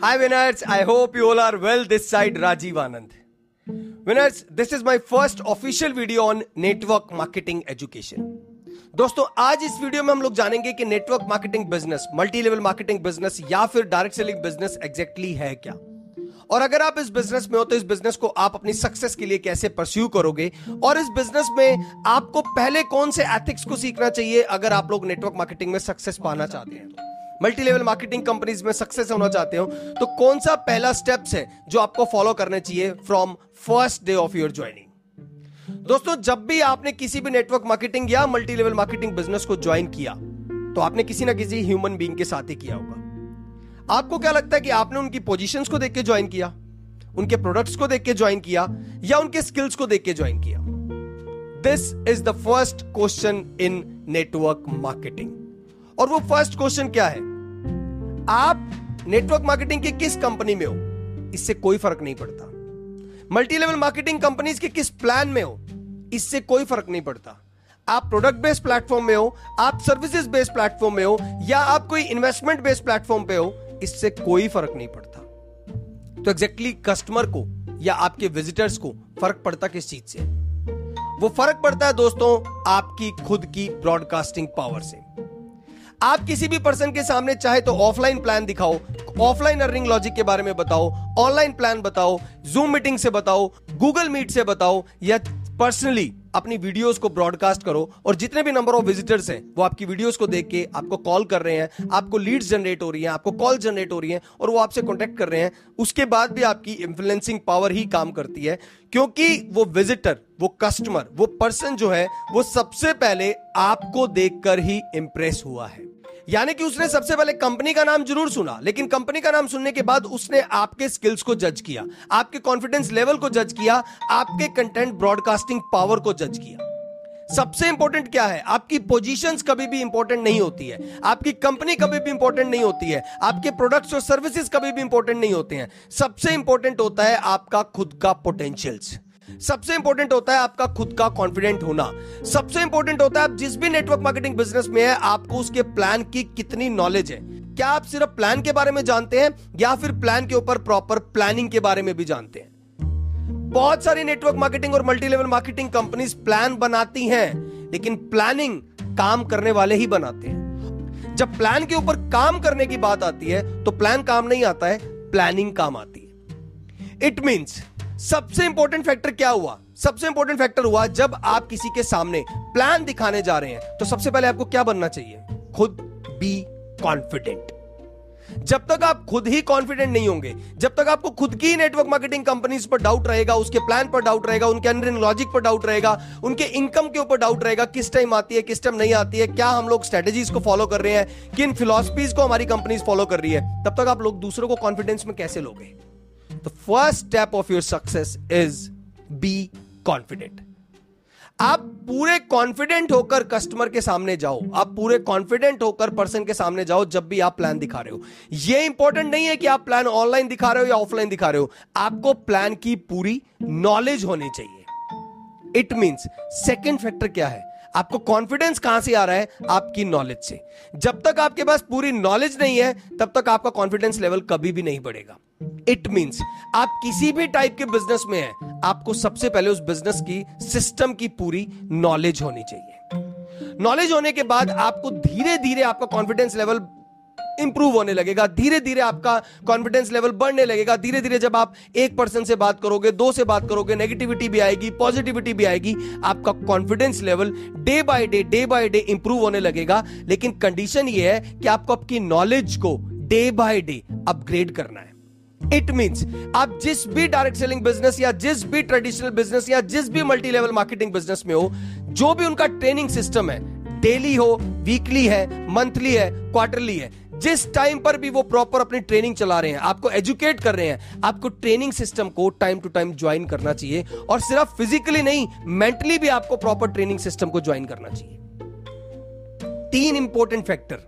Hi winners, I hope you all are well. This side Rajiv Anand. Winners, this is my first official video on network marketing education. दोस्तों आज इस video में हम लोग जानेंगे कि network marketing business, multi level marketing business या फिर डायरेक्ट सेलिंग बिजनेस एग्जैक्टली है क्या, और अगर आप इस बिजनेस में हो तो इस बिजनेस को आप अपनी सक्सेस के लिए कैसे परस्यू करोगे, और इस बिजनेस में आपको पहले कौन से एथिक्स को सीखना चाहिए अगर आप लोग नेटवर्क मार्केटिंग में सक्सेस पाना चाहते हैं, मल्टी लेवल मार्केटिंग कंपनीज में सक्सेस होना चाहते हो, तो कौन सा पहला स्टेप्स है जो आपको फॉलो करने चाहिए from first day of your joining. दोस्तों जब भी आपने किसी भी नेटवर्क मार्केटिंग या मल्टी लेवल मार्केटिंग बिजनेस को ज्वाइन किया तो आपने किसी ना किसी ह्यूमन बीइंग के साथ ही किया होगा। आपको क्या लगता है कि आपने उनकी पोजीशंस को देख के ज्वाइन किया, उनके प्रोडक्ट्स को देख के ज्वाइन किया, या उनके स्किल्स को देख के ज्वाइन किया? This is the first question in network marketing. और वो फर्स्ट क्वेश्चन क्या है, आप नेटवर्क मार्केटिंग के किस कंपनी में हो इससे कोई फर्क नहीं पड़ता, मल्टी लेवल मार्केटिंग कंपनीज के किस प्लान में हो इससे कोई फर्क नहीं पड़ता, आप प्रोडक्ट बेस्ड प्लेटफॉर्म में हो, आप सर्विसेज बेस्ड प्लेटफॉर्म में हो, या आप कोई इन्वेस्टमेंट बेस्ड प्लेटफॉर्म पे हो, इससे कोई फर्क नहीं पड़ता। तो एग्जैक्टली कस्टमर को या आपके विजिटर्स को फर्क पड़ता किस चीज से? वो फर्क पड़ता है दोस्तों आपकी खुद की ब्रॉडकास्टिंग पावर से। आप किसी भी पर्सन के सामने चाहे तो ऑफलाइन प्लान दिखाओ, ऑफलाइन अर्निंग लॉजिक के बारे में बताओ, ऑनलाइन प्लान बताओ, जूम मीटिंग से बताओ, गूगल मीट से बताओ, या पर्सनली अपनी वीडियोस को ब्रॉडकास्ट करो, और जितने भी नंबर ऑफ विजिटर्स हैं वो आपकी वीडियोस को देख के आपको कॉल कर रहे हैं, आपको लीड्स जनरेट हो रही हैं, आपको कॉल जनरेट हो रही हैं, और वो आपसे कॉन्टेक्ट कर रहे हैं। उसके बाद भी आपकी इन्फ्लुएंसिंग पावर ही काम करती है, क्योंकि वो विजिटर, वो कस्टमर, वो पर्सन जो है वो सबसे पहले आपको देखकर ही इंप्रेस हुआ है। यानी कि उसने सबसे पहले कंपनी का नाम जरूर सुना, लेकिन कंपनी का नाम सुनने के बाद उसने आपके स्किल्स को जज किया, आपके कॉन्फिडेंस लेवल को जज किया, आपके कंटेंट ब्रॉडकास्टिंग पावर को जज किया। सबसे इंपॉर्टेंट क्या है, आपकी पोजीशंस कभी भी इंपॉर्टेंट नहीं होती है, आपकी कंपनी कभी भी इंपॉर्टेंट नहीं होती है, आपके प्रोडक्ट्स और सर्विसेज कभी भी इंपॉर्टेंट नहीं होते हैं। सबसे इंपॉर्टेंट होता है आपका खुद का पोटेंशियल्स, सबसे इंपॉर्टेंट होता है आपका खुद का कॉन्फिडेंट होना, सबसे इंपॉर्टेंट होता है आप जिस भी नेटवर्क मार्केटिंग बिजनेस में है आपको उसके प्लान की कितनी नॉलेज है। क्या आप सिर्फ प्लान के बारे में जानते हैं या फिर प्लान के ऊपर प्रॉपर प्लानिंग के बारे में भी जानते हैं? बहुत सारी नेटवर्क मार्केटिंग और multi level marketing companies plan बनाती हैं, लेकिन प्लानिंग काम करने वाले ही बनाते हैं। जब प्लान के ऊपर काम करने की बात आती है तो प्लान काम नहीं आता है, प्लानिंग काम आती है। इट मींस सबसे इंपॉर्टेंट फैक्टर क्या हुआ? सबसे इंपॉर्टेंट फैक्टर हुआ जब आप किसी के सामने प्लान दिखाने जा रहे हैं तो सबसे पहले आपको क्या बनना चाहिए? खुद बी कॉन्फिडेंट। जब तक आप खुद ही कॉन्फिडेंट नहीं होंगे, जब तक आपको खुद की नेटवर्क मार्केटिंग कंपनीज पर डाउट रहेगा, उसके प्लान पर डाउट रहेगा, उनके अर्निंग लॉजिक पर डाउट रहेगा, उनके इनकम के ऊपर डाउट रहेगा, किस टाइम आती है, किस टाइम नहीं आती है, क्या हम लोग स्ट्रेटेजीज को फॉलो कर रहे हैं, किन फिलॉसफीज को हमारी कंपनीज फॉलो कर रही है, तब तक आप लोग दूसरों को कॉन्फिडेंस में कैसे लोगे? The first step of your success is be confident. आप पूरे कॉन्फिडेंट होकर कस्टमर के सामने जाओ, आप पूरे कॉन्फिडेंट होकर पर्सन के सामने जाओ जब भी आप प्लान दिखा रहे हो। यह इंपॉर्टेंट नहीं है कि आप प्लान ऑनलाइन दिखा रहे हो या ऑफलाइन दिखा रहे हो, आपको प्लान की पूरी नॉलेज होनी चाहिए। इट मींस सेकंड फैक्टर क्या है, आपको कॉन्फिडेंस कहां से आ रहा है? आपकी नॉलेज से। जब तक आपके पास पूरी नॉलेज नहीं है तब तक आपका कॉन्फिडेंस लेवल कभी भी नहीं बढ़ेगा। इट मींस आप किसी भी टाइप के बिजनेस में हैं, आपको सबसे पहले उस बिजनेस की सिस्टम की पूरी नॉलेज होनी चाहिए। नॉलेज होने के बाद आपको धीरे धीरे आपका कॉन्फिडेंस लेवल इंप्रूव होने लगेगा, धीरे धीरे आपका कॉन्फिडेंस लेवल बढ़ने लगेगा। धीरे धीरे जब आप एक पर्सन से बात करोगे, दो से बात करोगे, नेगेटिविटी भी आएगी, पॉजिटिविटी भी आएगी, आपका confidence level day by day improve होने लगेगा। लेकिन कंडीशन यह है कि आपको आपकी नॉलेज को डे बाय डे अपग्रेड करना है। इट मींस आप जिस भी डायरेक्ट सेलिंग बिजनेस या जिस भी ट्रेडिशनल बिजनेस या जिस भी मल्टी लेवल मार्केटिंग बिजनेस में हो, जो भी उनका ट्रेनिंग सिस्टम है, डेली हो, वीकली है, मंथली है, क्वार्टरली है, जिस टाइम पर भी वो प्रॉपर अपनी ट्रेनिंग चला रहे हैं, आपको एजुकेट कर रहे हैं, आपको ट्रेनिंग सिस्टम को टाइम टू टाइम ज्वाइन करना चाहिए। और सिर्फ फिजिकली नहीं, मेंटली भी आपको प्रॉपर ट्रेनिंग सिस्टम को ज्वाइन करना चाहिए। तीन इंपॉर्टेंट फैक्टर,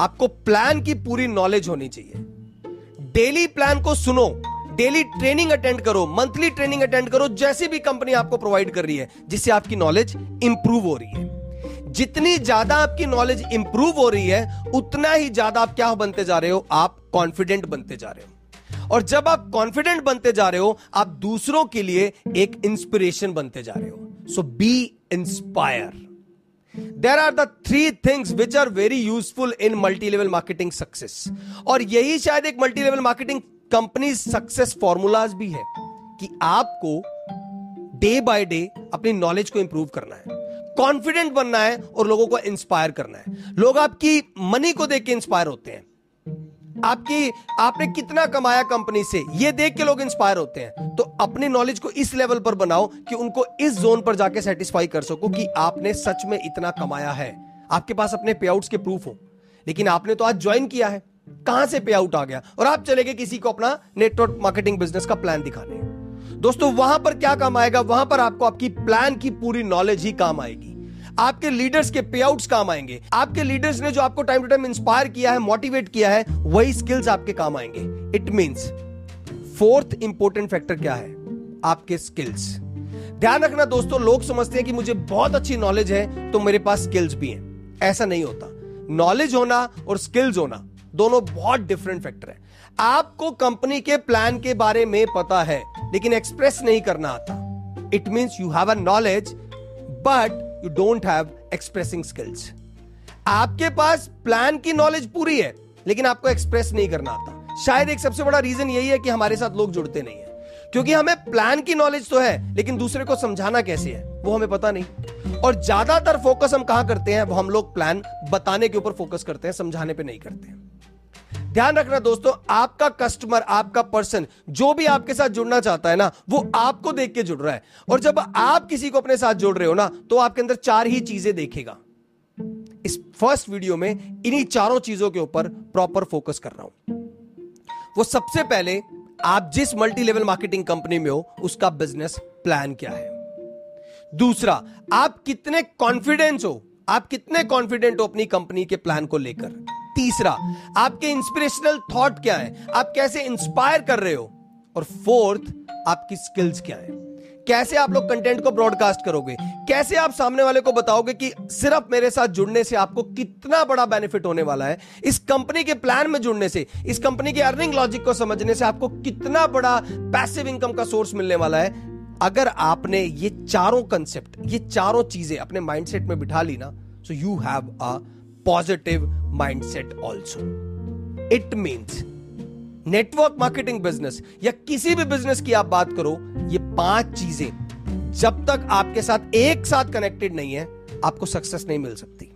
आपको प्लान की पूरी नॉलेज होनी चाहिए। डेली प्लान को सुनो, डेली ट्रेनिंग अटेंड करो, मंथली ट्रेनिंग अटेंड करो, जैसी भी कंपनी आपको प्रोवाइड कर रही है जिससे आपकी नॉलेज इंप्रूव हो रही है। जितनी ज्यादा आपकी नॉलेज इंप्रूव हो रही है उतना ही ज्यादा आप क्या बनते जा रहे हो, आप कॉन्फिडेंट बनते जा रहे हो। और जब आप कॉन्फिडेंट बनते जा रहे हो आप दूसरों के लिए एक इंस्पिरेशन बनते जा रहे हो। So be inspire. There are the three things which are very useful in multi level marketing success. और यही शायद एक multi level marketing company success formulas भी है कि आपको डे बाय डे अपनी नॉलेज को इंप्रूव करना है, कॉन्फिडेंट बनना है और लोगों को इंस्पायर करना है। लोग आपकी मनी को देख के इंस्पायर होते हैं, आपने कितना कमाया कंपनी से यह देख के लोग इंस्पायर होते हैं। तो अपनी नॉलेज को इस लेवल पर बनाओ कि उनको इस जोन पर जाके सेटिस्फाई कर सको कि आपने सच में इतना कमाया है, आपके पास अपने पेआउट्स के प्रूफ हो। लेकिन आपने तो आज ज्वाइन किया है, कहां से पेआउट आ गया? और आप चले गए किसी को अपना नेटवर्क मार्केटिंग बिजनेस का प्लान दिखाने। दोस्तों वहां पर क्या काम आएगा? वहां पर आपको आपकी प्लान की पूरी नॉलेज ही काम आएगी, आपके लीडर्स के पेआउट्स काम आएंगे, आपके लीडर्स ने जो आपको टाइम टू टाइम इंस्पायर किया है, मोटिवेट किया है, वही स्किल्स आपके काम आएंगे। It means fourth important factor क्या है? आपके स्किल्स। ध्यान रखना दोस्तों, लोग समझते हैं कि मुझे बहुत अच्छी नॉलेज है तो मेरे पास स्किल्स भी हैं। ऐसा नहीं होता। नॉलेज होना और स्किल्स होना दोनों बहुत डिफरेंट फैक्टर है। आपको कंपनी के प्लान के बारे में पता है लेकिन एक्सप्रेस नहीं करना आता। It means you have a knowledge but You don't have expressing skills. आपके पास प्लान की नॉलेज पूरी है लेकिन आपको एक्सप्रेस नहीं करना आता। शायद एक सबसे बड़ा रीजन यही है कि हमारे साथ लोग जुड़ते नहीं है, क्योंकि हमें प्लान की नॉलेज तो है लेकिन दूसरे को समझाना कैसे है वो हमें पता नहीं। और ज्यादातर फोकस हम कहां करते हैं? वो हम लोग प्लान बताने के ऊपर फोकस करते हैं, समझाने पर नहीं करते हैं। ध्यान रखना दोस्तों, आपका कस्टमर, आपका पर्सन जो भी आपके साथ जुड़ना चाहता है ना, वो आपको देख के जुड़ रहा है। और जब आप किसी को अपने साथ जोड़ रहे हो ना तो आपके अंदर चार ही चीजें देखेगा। इस फर्स्ट वीडियो में इन्हीं चारों चीजों के ऊपर प्रॉपर फोकस कर रहा हूं। वो सबसे पहले, आप जिस मल्टी लेवल मार्केटिंग कंपनी में हो उसका बिजनेस प्लान क्या है। दूसरा, आप कितने कॉन्फिडेंस हो, आप कितने कॉन्फिडेंट हो अपनी कंपनी के प्लान को लेकर। तीसरा, आपके इंस्पिरेशनल थॉट क्या है, आप कैसे इंस्पायर कर रहे हो। और फोर्थ, आपकी स्किल्स क्या है, कैसे आप लोग कंटेंट को ब्रॉडकास्ट करोगे, कैसे आप सामने वाले को बताओगे कि सिर्फ मेरे साथ जुड़ने से आपको कितना बड़ा बेनिफिट होने वाला है, इस कंपनी के प्लान में जुड़ने से, इस कंपनी के अर्निंग लॉजिक को समझने से आपको कितना बड़ा पैसिव इनकम का सोर्स मिलने वाला है। अगर आपने ये चारों कंसेप्ट, ये चारों चीजें अपने माइंडसेट में बिठा ली ना, so you have a positive mindset also. It means network marketing business या किसी भी बिजनेस की आप बात करो, ये पांच चीजें जब तक आपके साथ एक साथ कनेक्टेड नहीं है आपको सक्सेस नहीं मिल सकती।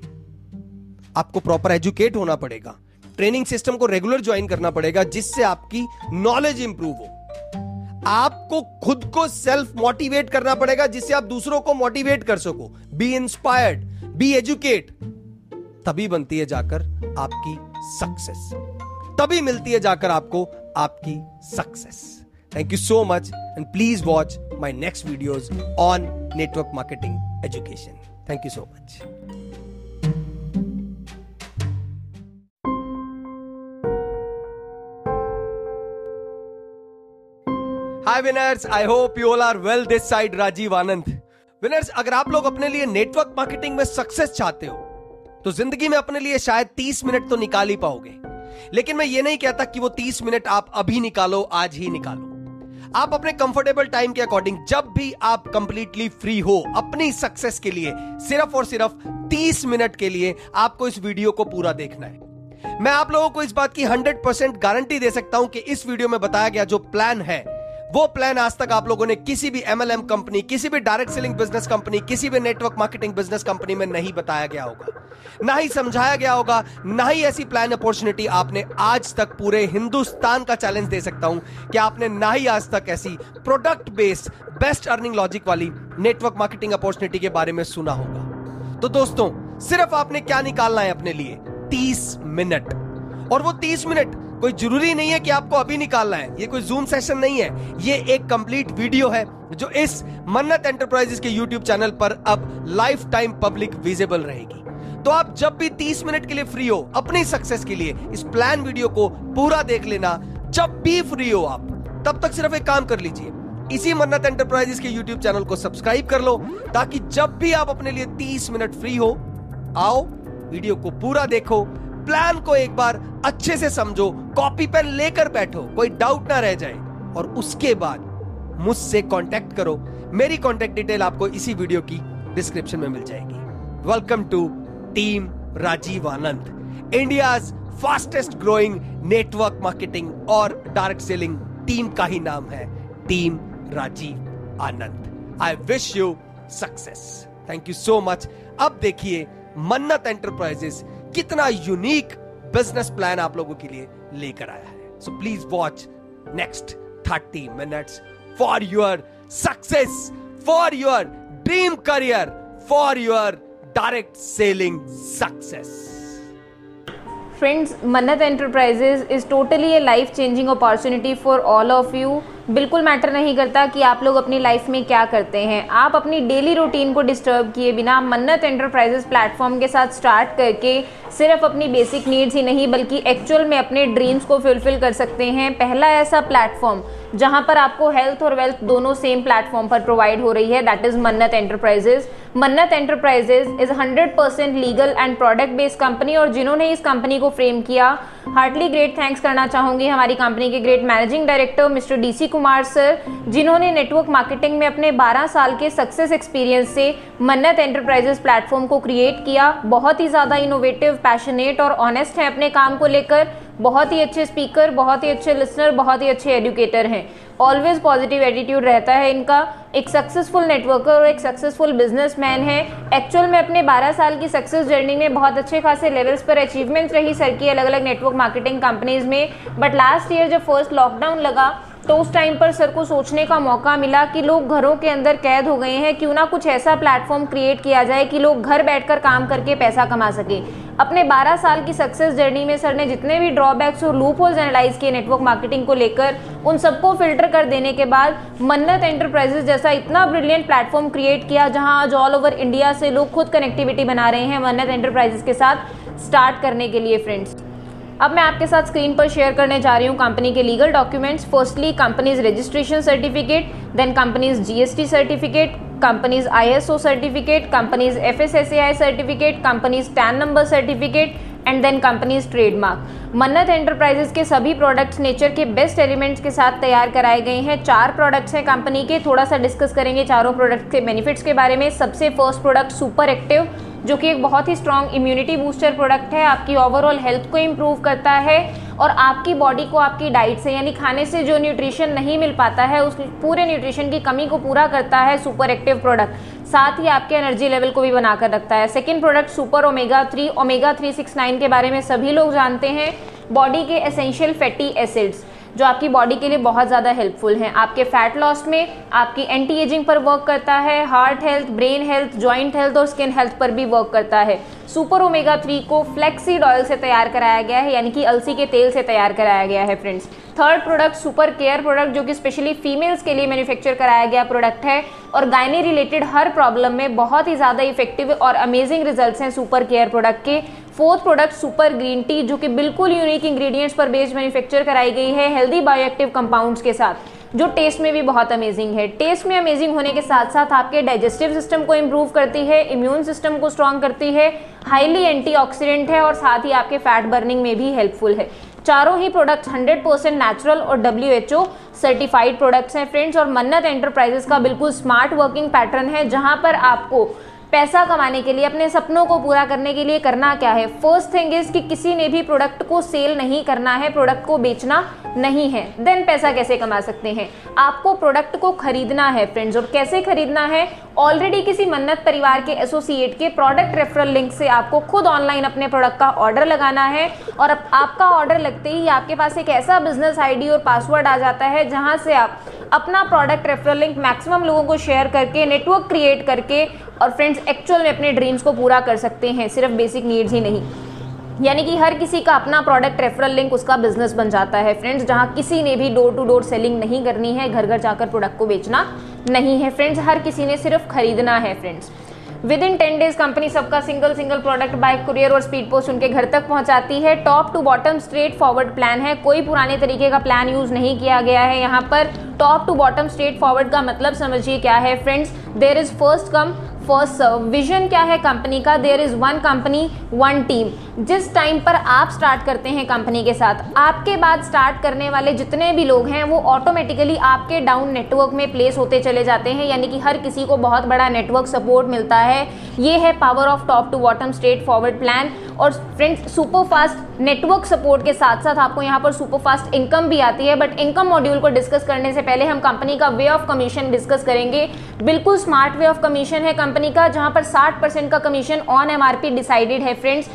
आपको प्रॉपर एजुकेट होना पड़ेगा, ट्रेनिंग सिस्टम को रेगुलर ज्वाइन करना पड़ेगा जिससे आपकी नॉलेज इंप्रूव हो। आपको खुद को सेल्फ मोटिवेट करना पड़ेगा जिससे आप दूसरों को मोटिवेट कर सको। बी इंस्पायर्ड, बी एजुकेट, तभी बनती है जाकर आपकी सक्सेस, तभी मिलती है जाकर आपको आपकी success. Thank you so much and please watch my next videos on network marketing education. Thank you so much. Hi winners, I hope you all are well. This side Rajiv Anand. Winners, अगर आप लोग अपने लिए नेटवर्क मार्केटिंग में success चाहते हो तो जिंदगी में अपने लिए शायद 30 मिनट तो निकाल ही पाओगे। लेकिन मैं ये नहीं कहता कि वो 30 मिनट आप अभी निकालो, आज ही निकालो। आप अपने कंफर्टेबल टाइम के अकॉर्डिंग जब भी आप कंप्लीटली फ्री हो अपनी सक्सेस के लिए, सिर्फ और सिर्फ 30 मिनट के लिए आपको इस वीडियो को पूरा देखना है। मैं आप लोगों को इस बात की 100% गारंटी दे सकता हूं कि इस वीडियो में बताया गया जो प्लान है वो प्लान आज तक आप लोगों ने किसी भी MLM कंपनी, किसी भी डायरेक्ट सेलिंग बिजनेस कंपनी, किसी भी नेटवर्क मार्केटिंग बिजनेस कंपनी में नहीं बताया गया होगा, ना ही समझाया गया होगा, ना ही ऐसी प्लान अपॉर्चुनिटी आपने आज तक, पूरे हिंदुस्तान का चैलेंज दे सकता हूं कि आपने ना ही आज तक ऐसी product based best earning logic वाली नेटवर्क मार्केटिंग अपॉर्चुनिटी के बारे में सुना होगा। तो दोस्तों, सिर्फ आपने क्या निकालना है अपने लिए? 30 मिनट। और वो 30 मिनट कोई जरूरी नहीं है कि आपको अभी निकालना है। ये कोई जूम सेशन नहीं है, ये एक कंप्लीट वीडियो है जो इस मन्नत एंटरप्राइजेस के YouTube चैनल पर अब लाइफ टाइम पब्लिक विजिबल रहेगी। तो आप जब भी 30 मिनट के लिए फ्री हो अपनी सक्सेस के लिए, इस प्लान वीडियो को पूरा देख लेना। जब भी फ्री हो आप, तब तक सिर्फ एक काम कर लीजिए, इसी मन्नत एंटरप्राइजेस के YouTube चैनल को सब्सक्राइब कर लो, ताकि जब भी आप अपने लिए 30 मिनट फ्री हो आओ वीडियो को पूरा देखो, प्लान को एक बार अच्छे से समझो, कॉपी पेन लेकर बैठो, कोई डाउट ना रह जाए, और उसके बाद मुझसे कांटेक्ट करो। मेरी कांटेक्ट डिटेल आपको इसी वीडियो की डिस्क्रिप्शन में मिल जाएगी। Welcome to team Rajiv Anand, India's fastest growing network marketing और डायरेक्ट सेलिंग टीम का ही नाम है team Rajiv Anand. I wish you success. Thank you so much. अब देखिए मन्नत एंटरप्राइजेस कितना यूनिक बिजनेस प्लान आप लोगों के लिए लेकर आया है। So please watch next 30 minutes for your success, for your dream career, for your direct selling success. Friends, Mannat enterprises is totally a life changing opportunity for all of you. बिल्कुल matter नहीं करता कि आप लोग अपनी लाइफ में क्या करते हैं, आप अपनी डेली रूटीन को डिस्टर्ब किए बिना मन्नत एंटरप्राइजेज प्लेटफॉर्म के साथ स्टार्ट करके सिर्फ अपनी बेसिक नीड्स ही नहीं बल्कि एक्चुअल में अपने ड्रीम्स को फुलफिल कर सकते हैं। पहला ऐसा प्लेटफॉर्म जहां पर आपको हेल्थ और वेल्थ दोनों सेम प्लेटफॉर्म पर प्रोवाइड हो रही है, that is Mannat enterprises. Mannat enterprises is 100% legal and product based company, और जिन्होंने इस कंपनी को फ्रेम किया, हार्टली ग्रेट थैंक्स करना चाहूँगी हमारी कंपनी के great managing director mister DC Kumar sir, जिन्होंने नेटवर्क मार्केटिंग में अपने 12 साल के सक्सेस एक्सपीरियंस से मन्नत एंटरप्राइजेज प्लेटफॉर्म को क्रिएट किया। बहुत ही ज़्यादा इनोवेटिव, पैशनेट और ऑनेस्ट हैं अपने काम को लेकर, बहुत ही अच्छे स्पीकर, बहुत ही अच्छे लिसनर, बहुत ही अच्छे एजुकेटर हैं। ऑलवेज पॉजिटिव एटीट्यूड रहता है इनका। एक सक्सेसफुल नेटवर्कर और एक सक्सेसफुल बिजनेसमैन है। एक्चुअल में अपने 12 साल की सक्सेस जर्नी में बहुत अच्छे खासे लेवल्स पर अचीवमेंट्स रही सर की अलग अलग नेटवर्क मार्केटिंग कंपनीज में। बट लास्ट ईयर जब फर्स्ट लॉकडाउन लगा तो उस टाइम पर सर को सोचने का मौका मिला कि लोग घरों के अंदर कैद हो गए हैं, क्यों ना कुछ ऐसा प्लेटफॉर्म क्रिएट किया जाए कि लोग घर बैठकर काम करके पैसा कमा सकें। अपने 12 साल की सक्सेस जर्नी में सर ने जितने भी ड्रॉबैक्स और लूपहोल्स एनालाइज किए नेटवर्क मार्केटिंग को लेकर, उन सबको फिल्टर कर देने के बाद मन्नत एंटरप्राइजेज जैसा इतना ब्रिलियंट प्लेटफॉर्म क्रिएट किया, जहाँ आज ऑल ओवर इंडिया से लोग खुद कनेक्टिविटी बना रहे हैं मन्नत एंटरप्राइजेज के साथ स्टार्ट करने के लिए। फ्रेंड्स, अब मैं आपके साथ स्क्रीन पर शेयर करने जा रही हूँ कंपनी के legal documents. Firstly company's registration certificate, then company's GST certificate, company's ISO certificate, company's FSSAI certificate, company's TAN number certificate and then company's trademark. Mannat enterprises के सभी प्रोडक्ट्स नेचर के बेस्ट एलिमेंट्स के साथ तैयार कराए गए हैं। 4 प्रोडक्ट्स हैं कंपनी के, थोड़ा सा डिस्कस करेंगे चारों प्रोडक्ट्स के बेनिफिट्स के बारे में। सबसे फर्स्ट प्रोडक्ट सुपर एक्टिव, जो कि एक बहुत ही स्ट्रॉन्ग इम्यूनिटी बूस्टर प्रोडक्ट है, आपकी ओवरऑल हेल्थ को इम्प्रूव करता है और आपकी बॉडी को आपकी डाइट से यानी खाने से जो न्यूट्रिशन नहीं मिल पाता है उस पूरे न्यूट्रिशन की कमी को पूरा करता है सुपर एक्टिव प्रोडक्ट, साथ ही आपके एनर्जी लेवल को भी बनाकर रखता है। Second product super omega 3, omega 369 के बारे में सभी लोग जानते हैं, बॉडी के एसेंशियल फैटी एसिड्स जो आपकी बॉडी के लिए बहुत ज़्यादा हेल्पफुल हैं। आपके फैट लॉस में, आपकी एंटी एजिंग पर वर्क करता है, heart health, brain health, joint health और स्किन हेल्थ पर भी वर्क करता है। सुपर ओमेगा 3 को फ्लैक्सीड ऑयल से तैयार कराया गया है, यानी कि अलसी के तेल से तैयार कराया गया है। Friends, third product super care product, जो कि स्पेशली फीमेल्स के लिए मैन्युफैक्चर कराया गया प्रोडक्ट है और गायनी रिलेटेड हर प्रॉब्लम में बहुत ही ज़्यादा इफेक्टिव और अमेजिंग रिजल्ट्स हैं सुपर केयर प्रोडक्ट के। Fourth product super green tea, जो कि बिल्कुल यूनिक इंग्रेडिएंट्स पर बेस्ड मैन्युफैक्चर कराई गई है हेल्दी बायोएक्टिव कंपाउंड्स के साथ, जो टेस्ट में भी बहुत अमेजिंग है। टेस्ट में अमेजिंग होने के साथ साथ आपके डाइजेस्टिव सिस्टम को इम्प्रूव करती है, इम्यून सिस्टम को स्ट्रॉन्ग करती है, हाईली एंटीऑक्सीडेंट है और साथ ही आपके फैट बर्निंग में भी हेल्पफुल है। चारों ही प्रोडक्ट्स 100% नेचुरल और WHO सर्टिफाइड प्रोडक्ट्स हैं। फ्रेंड्स, और मन्नत एंटरप्राइजेज का बिल्कुल स्मार्ट वर्किंग पैटर्न है, जहाँ पर आपको पैसा कमाने के लिए, अपने सपनों को पूरा करने के लिए करना क्या है, फर्स्ट थिंग इज कि किसी ने भी प्रोडक्ट को सेल नहीं करना है, प्रोडक्ट को बेचना नहीं है। देन पैसा कैसे कमा सकते हैं, आपको प्रोडक्ट को खरीदना है। फ्रेंड्स, और कैसे खरीदना है, ऑलरेडी किसी मन्नत परिवार के एसोसिएट के प्रोडक्ट रेफरल लिंक से आपको खुद ऑनलाइन अपने प्रोडक्ट का ऑर्डर लगाना है और आपका ऑर्डर लगते ही आपके पास एक ऐसा बिजनेस ID और पासवर्ड आ जाता है जहाँ से आप अपना प्रोडक्ट रेफरल लिंक मैक्सिमम लोगों को शेयर करके नेटवर्क क्रिएट करके और फ्रेंड्स एक्चुअल में अपने ड्रीम्स को पूरा कर सकते हैं, सिर्फ बेसिक नीड्स ही नहीं। यानी कि हर किसी का अपना प्रोडक्ट रेफरल लिंक उसका बिजनेस बन जाता है। फ्रेंड्स, जहां किसी ने भी डोर टू डोर सेलिंग नहीं करनी है, घर घर जाकर प्रोडक्ट को बेचना नहीं है। फ्रेंड्स, हर किसी ने सिर्फ खरीदना है। फ्रेंड्स, विदिन 10 डेज कंपनी सबका सिंगल प्रोडक्ट बाय कुरियर और स्पीड पोस्ट उनके घर तक पहुंचाती है। Top to bottom straight forward plan है, कोई पुराने तरीके का प्लान यूज नहीं किया गया है यहाँ पर। Top to bottom straight forward का मतलब समझिए क्या है friends, there is first come first serve. Vision क्या है कंपनी का? There is one company one team. जिस टाइम पर आप स्टार्ट करते हैं कंपनी के साथ, आपके बाद स्टार्ट करने वाले जितने भी लोग हैं वो ऑटोमेटिकली आपके डाउन नेटवर्क में प्लेस होते चले जाते हैं, यानी कि हर किसी को बहुत बड़ा नेटवर्क सपोर्ट मिलता है। ये है power of top to bottom straight forward plan. और friends, super fast network support के साथ साथ आपको यहाँ पर सुपर फास्ट इनकम भी आती है। बट इनकम मॉड्यूल को डिस्कस करने से पहले हम कंपनी का वे ऑफ कमीशन डिस्कस करेंगे। बिल्कुल स्मार्ट वे ऑफ कमीशन है कंपनी का, जहाँ पर 60% का कमीशन ऑन MRP डिसाइडेड है। Friends,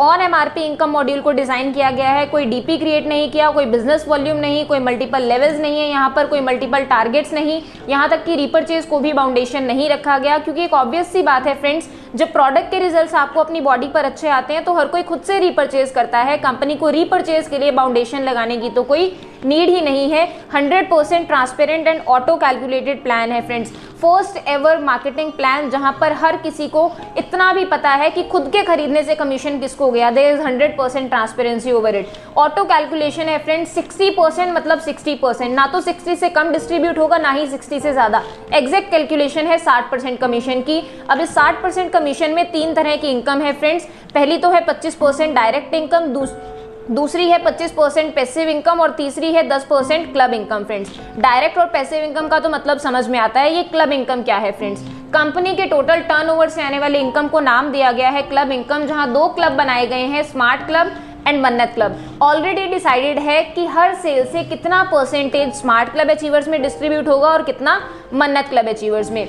on MRP income module को डिज़ाइन किया गया है, कोई DP क्रिएट नहीं किया, कोई बिजनेस वॉल्यूम नहीं, कोई मल्टीपल लेवल्स नहीं है यहाँ पर, कोई मल्टीपल टारगेट्स नहीं, यहाँ तक कि रीपरचेज को भी बाउंडेशन नहीं रखा गया। क्योंकि एक ऑब्वियस सी बात है फ्रेंड्स, जब प्रोडक्ट के रिजल्ट्स आपको अपनी बॉडी पर अच्छे आते हैं तो हर कोई खुद से रीपरचेज करता है। कंपनी को रीपरचेज के लिए बाउंडेशन लगाने की तो कोई नीड ही नहीं है। 100% transparent and auto calculated plan है friends. First ever marketing plan, जहां पर हर किसी को इतना भी पता है कि खुद के खरीदने से कमीशन किसको गया। There is 100% transparency over it. Auto calculation है फ्रेंड्स, 60% मतलब 60%, ना तो 60 से कम डिस्ट्रीब्यूट होगा ना ही 60 से ज़्यादा। एग्जैक्ट कैलकुलेशन है 60% कमीशन की। अब इस 60% कमीशन में तीन तरह की इनकम है फ्रेंड्स। पहली तो है 25% डायरेक्ट इनकम, दूसरी है 25% पैसिव इनकम और तीसरी है 10% क्लब इनकम। फ्रेंड्स, डायरेक्ट और पैसिव इनकम का तो मतलब समझ में आता है। ये क्लब इनकम क्या है फ्रेंड्स? कंपनी के टोटल टर्नओवर से आने वाले इनकम को नाम दिया गया है क्लब इनकम, जहां दो क्लब बनाए गए हैं, smart club and Mannat club. Already decided है कि हर सेल से कितना परसेंटेज स्मार्ट क्लब अचीवर्स में डिस्ट्रीब्यूट होगा और कितना मन्नत क्लब अचीवर्स में।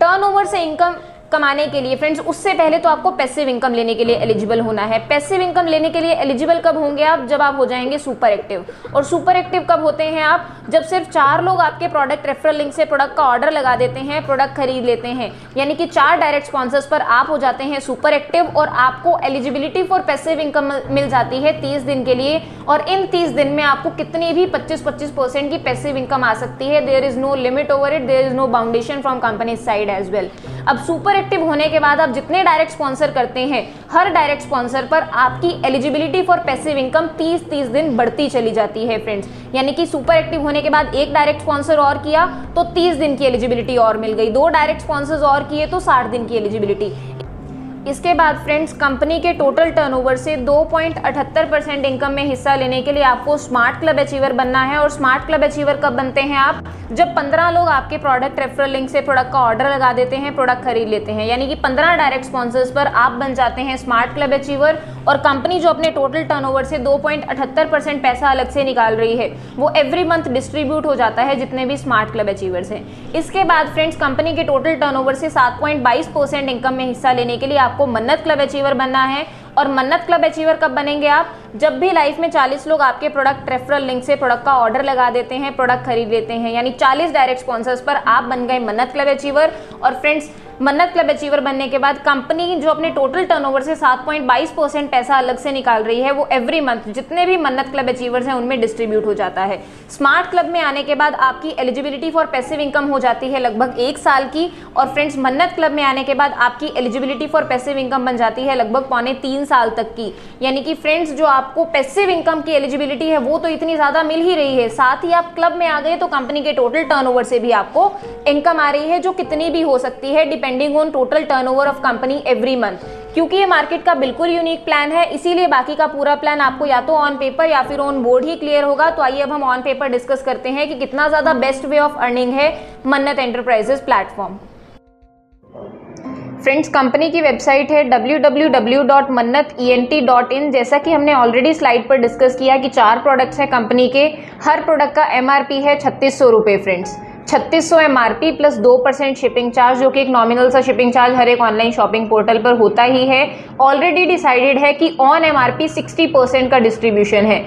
टर्नओवर से इनकम कमाने के लिए फ्रेंड्स, उससे पहले तो आपको पैसिव इनकम लेने के लिए एलिजिबल होना है। पैसिव इनकम लेने के लिए एलिजिबल कब होंगे आप? जब आप हो जाएंगे सुपर एक्टिव। और सुपर एक्टिव कब होते हैं आप? जब सिर्फ 4 लोग आपके प्रोडक्ट रेफरल लिंक से प्रोडक्ट का ऑर्डर लगा देते हैं, प्रोडक्ट खरीद लेते हैं, यानी कि 4 डायरेक्ट स्पॉन्सर्स पर आप हो जाते हैं सुपर एक्टिव और आपको एलिजिबिलिटी फॉर पैसिव इनकम मिल जाती है 30 दिन के लिए। और इन 30 दिन में आपको कितनी भी 25% की पैसिव इनकम आ सकती है। There is no limit over it, there is no boundation from company side as well. अब सुपर एक्टिव होने के बाद आप जितने डायरेक्ट स्पॉन्सर करते हैं, हर डायरेक्ट स्पॉन्सर पर आपकी एलिजिबिलिटी फॉर पैसिव इनकम 30 दिन बढ़ती चली जाती है फ्रेंड्स। यानी कि सुपर एक्टिव होने के बाद एक डायरेक्ट स्पॉन्सर और किया तो 30 दिन की एलिजिबिलिटी और मिल गई, 2 डायरेक्ट स्पॉन्सर्स और किए तो 60 दिन की एलिजिबिलिटी। इसके बाद फ्रेंड्स, कंपनी के टोटल टर्नओवर से 2.78% इनकम में हिस्सा लेने के लिए आपको स्मार्ट क्लब अचीवर बनना है। और स्मार्ट क्लब अचीवर कब बनते हैं आप? जब 15 लोग आपके प्रोडक्ट रेफरल लिंक से प्रोडक्ट का ऑर्डर लगा देते हैं, प्रोडक्ट खरीद लेते हैं, यानी कि 15 डायरेक्ट स्पॉन्सर्स पर आप बन जाते हैं स्मार्ट क्लब अचीवर। और कंपनी जो अपने टोटल टर्नओवर से 2.78% पैसा अलग से निकाल रही है वो एवरी मंथ डिस्ट्रीब्यूट हो जाता है जितने भी स्मार्ट क्लब अचीवर्स हैं। इसके बाद फ्रेंड्स, कंपनी के टोटल टर्नओवर से 7.22% इनकम में हिस्सा लेने के लिए आपको मन्नत क्लब अचीवर बनना है। और मन्नत क्लब अचीवर कब बनेंगे आप? जब भी लाइफ में 40 लोग आपके प्रोडक्ट रेफरल लिंक से प्रोडक्ट का ऑर्डर लगा देते हैं, प्रोडक्ट खरीद लेते हैं, यानी 40 डायरेक्ट स्पॉन्सर्स पर आप बन गए मन्नत क्लब अचीवर। और फ्रेंड्स, मन्नत क्लब अचीवर बनने के बाद कंपनी जो अपने टोटल टर्नओवर से 7.22% पैसा अलग से निकाल रही है वो एवरी मंथ जितने भी मन्नत क्लब अचीवर्स हैं उनमें डिस्ट्रीब्यूट हो जाता है। स्मार्ट क्लब में आने के बाद आपकी एलिजिबिलिटी फॉर पैसिव इनकम हो जाती है लगभग 1 साल की। और फ्रेंड्स, मन्नत क्लब में आने के बाद आपकी एलिजिबिलिटी फॉर पैसिव इनकम बन जाती है लगभग पौने 3 साल तक की। यानी कि फ्रेंड्स, जो आपको पैसिव इनकम की एलिजिबिलिटी है वो तो इतनी ज़्यादा मिल ही रही है, साथ ही आप क्लब में आ गए तो कंपनी के टोटल टर्नओवर से भी आपको इनकम आ रही है जो कितनी भी हो सकती है depending on total turnover of company every month. क्योंकि ये मार्केट का बिल्कुल यूनिक प्लान है, इसीलिए बाकी का पूरा प्लान आपको या तो ऑन पेपर या फिर ऑन बोर्ड ही क्लियर होगा। तो आइए अब हम ऑन पेपर डिस्कस करते हैं कि कितना ज़्यादा बेस्ट वे ऑफ अर्निंग है Mannat enterprises platform. Friends, company की वेबसाइट है www.mannatent.in। जैसा कि हमने ऑलरेडी स्लाइड पर डिस्कस किया कि 4 प्रोडक्ट्स हैं कंपनी के, हर प्रोडक्ट का MRP है 3600 रुपये। Friends, 3600 MRP plus 2% shipping charge, जो कि एक नॉमिनल सा शिपिंग चार्ज हर एक ऑनलाइन शॉपिंग पोर्टल पर होता ही है। ऑलरेडी डिसाइडेड है कि ऑन MRP 60% का डिस्ट्रीब्यूशन है,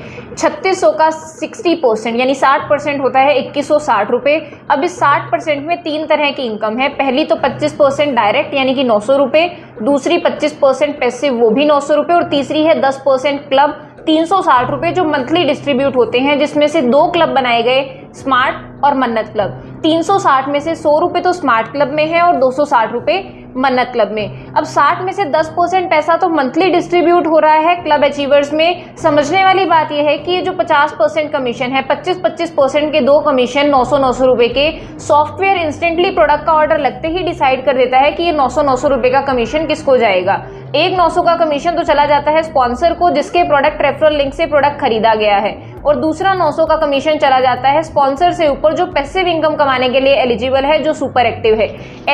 3600 का 60% यानी 60% होता है 2160 रुपये। अब इस 60% में 3 तरह की इनकम है। पहली तो 25% डायरेक्ट यानी कि 900 रुपये, दूसरी 25% पैसिव वो भी 900 रुपये, और तीसरी है 10% क्लब 360 रुपये जो मंथली डिस्ट्रीब्यूट होते हैं, जिसमें से 2 क्लब बनाए गए, स्मार्ट और मन्नत क्लब। 360 में से 100 रुपये तो स्मार्ट क्लब में है और 260 रुपये मन्नत क्लब में। अब 60 में से 10% पैसा तो मंथली डिस्ट्रीब्यूट हो रहा है क्लब अचीवर्स में। समझने वाली बात यह है कि ये जो 50% कमीशन है, 25-25% के दो कमीशन 900-900 रुपए के, सॉफ्टवेयर इंस्टेंटली प्रोडक्ट का ऑर्डर लगते ही डिसाइड कर देता है कि ये 900-900 रुपए का कमीशन किसको जाएगा। एक 900 का कमीशन तो चला जाता है स्पॉन्सर को जिसके प्रोडक्ट रेफरल लिंक से प्रोडक्ट खरीदा गया है, और दूसरा 900 का कमीशन चला जाता है स्पॉन्सर से ऊपर जो पैसिव इनकम कमाने के लिए एलिजिबल है, जो सुपर एक्टिव है।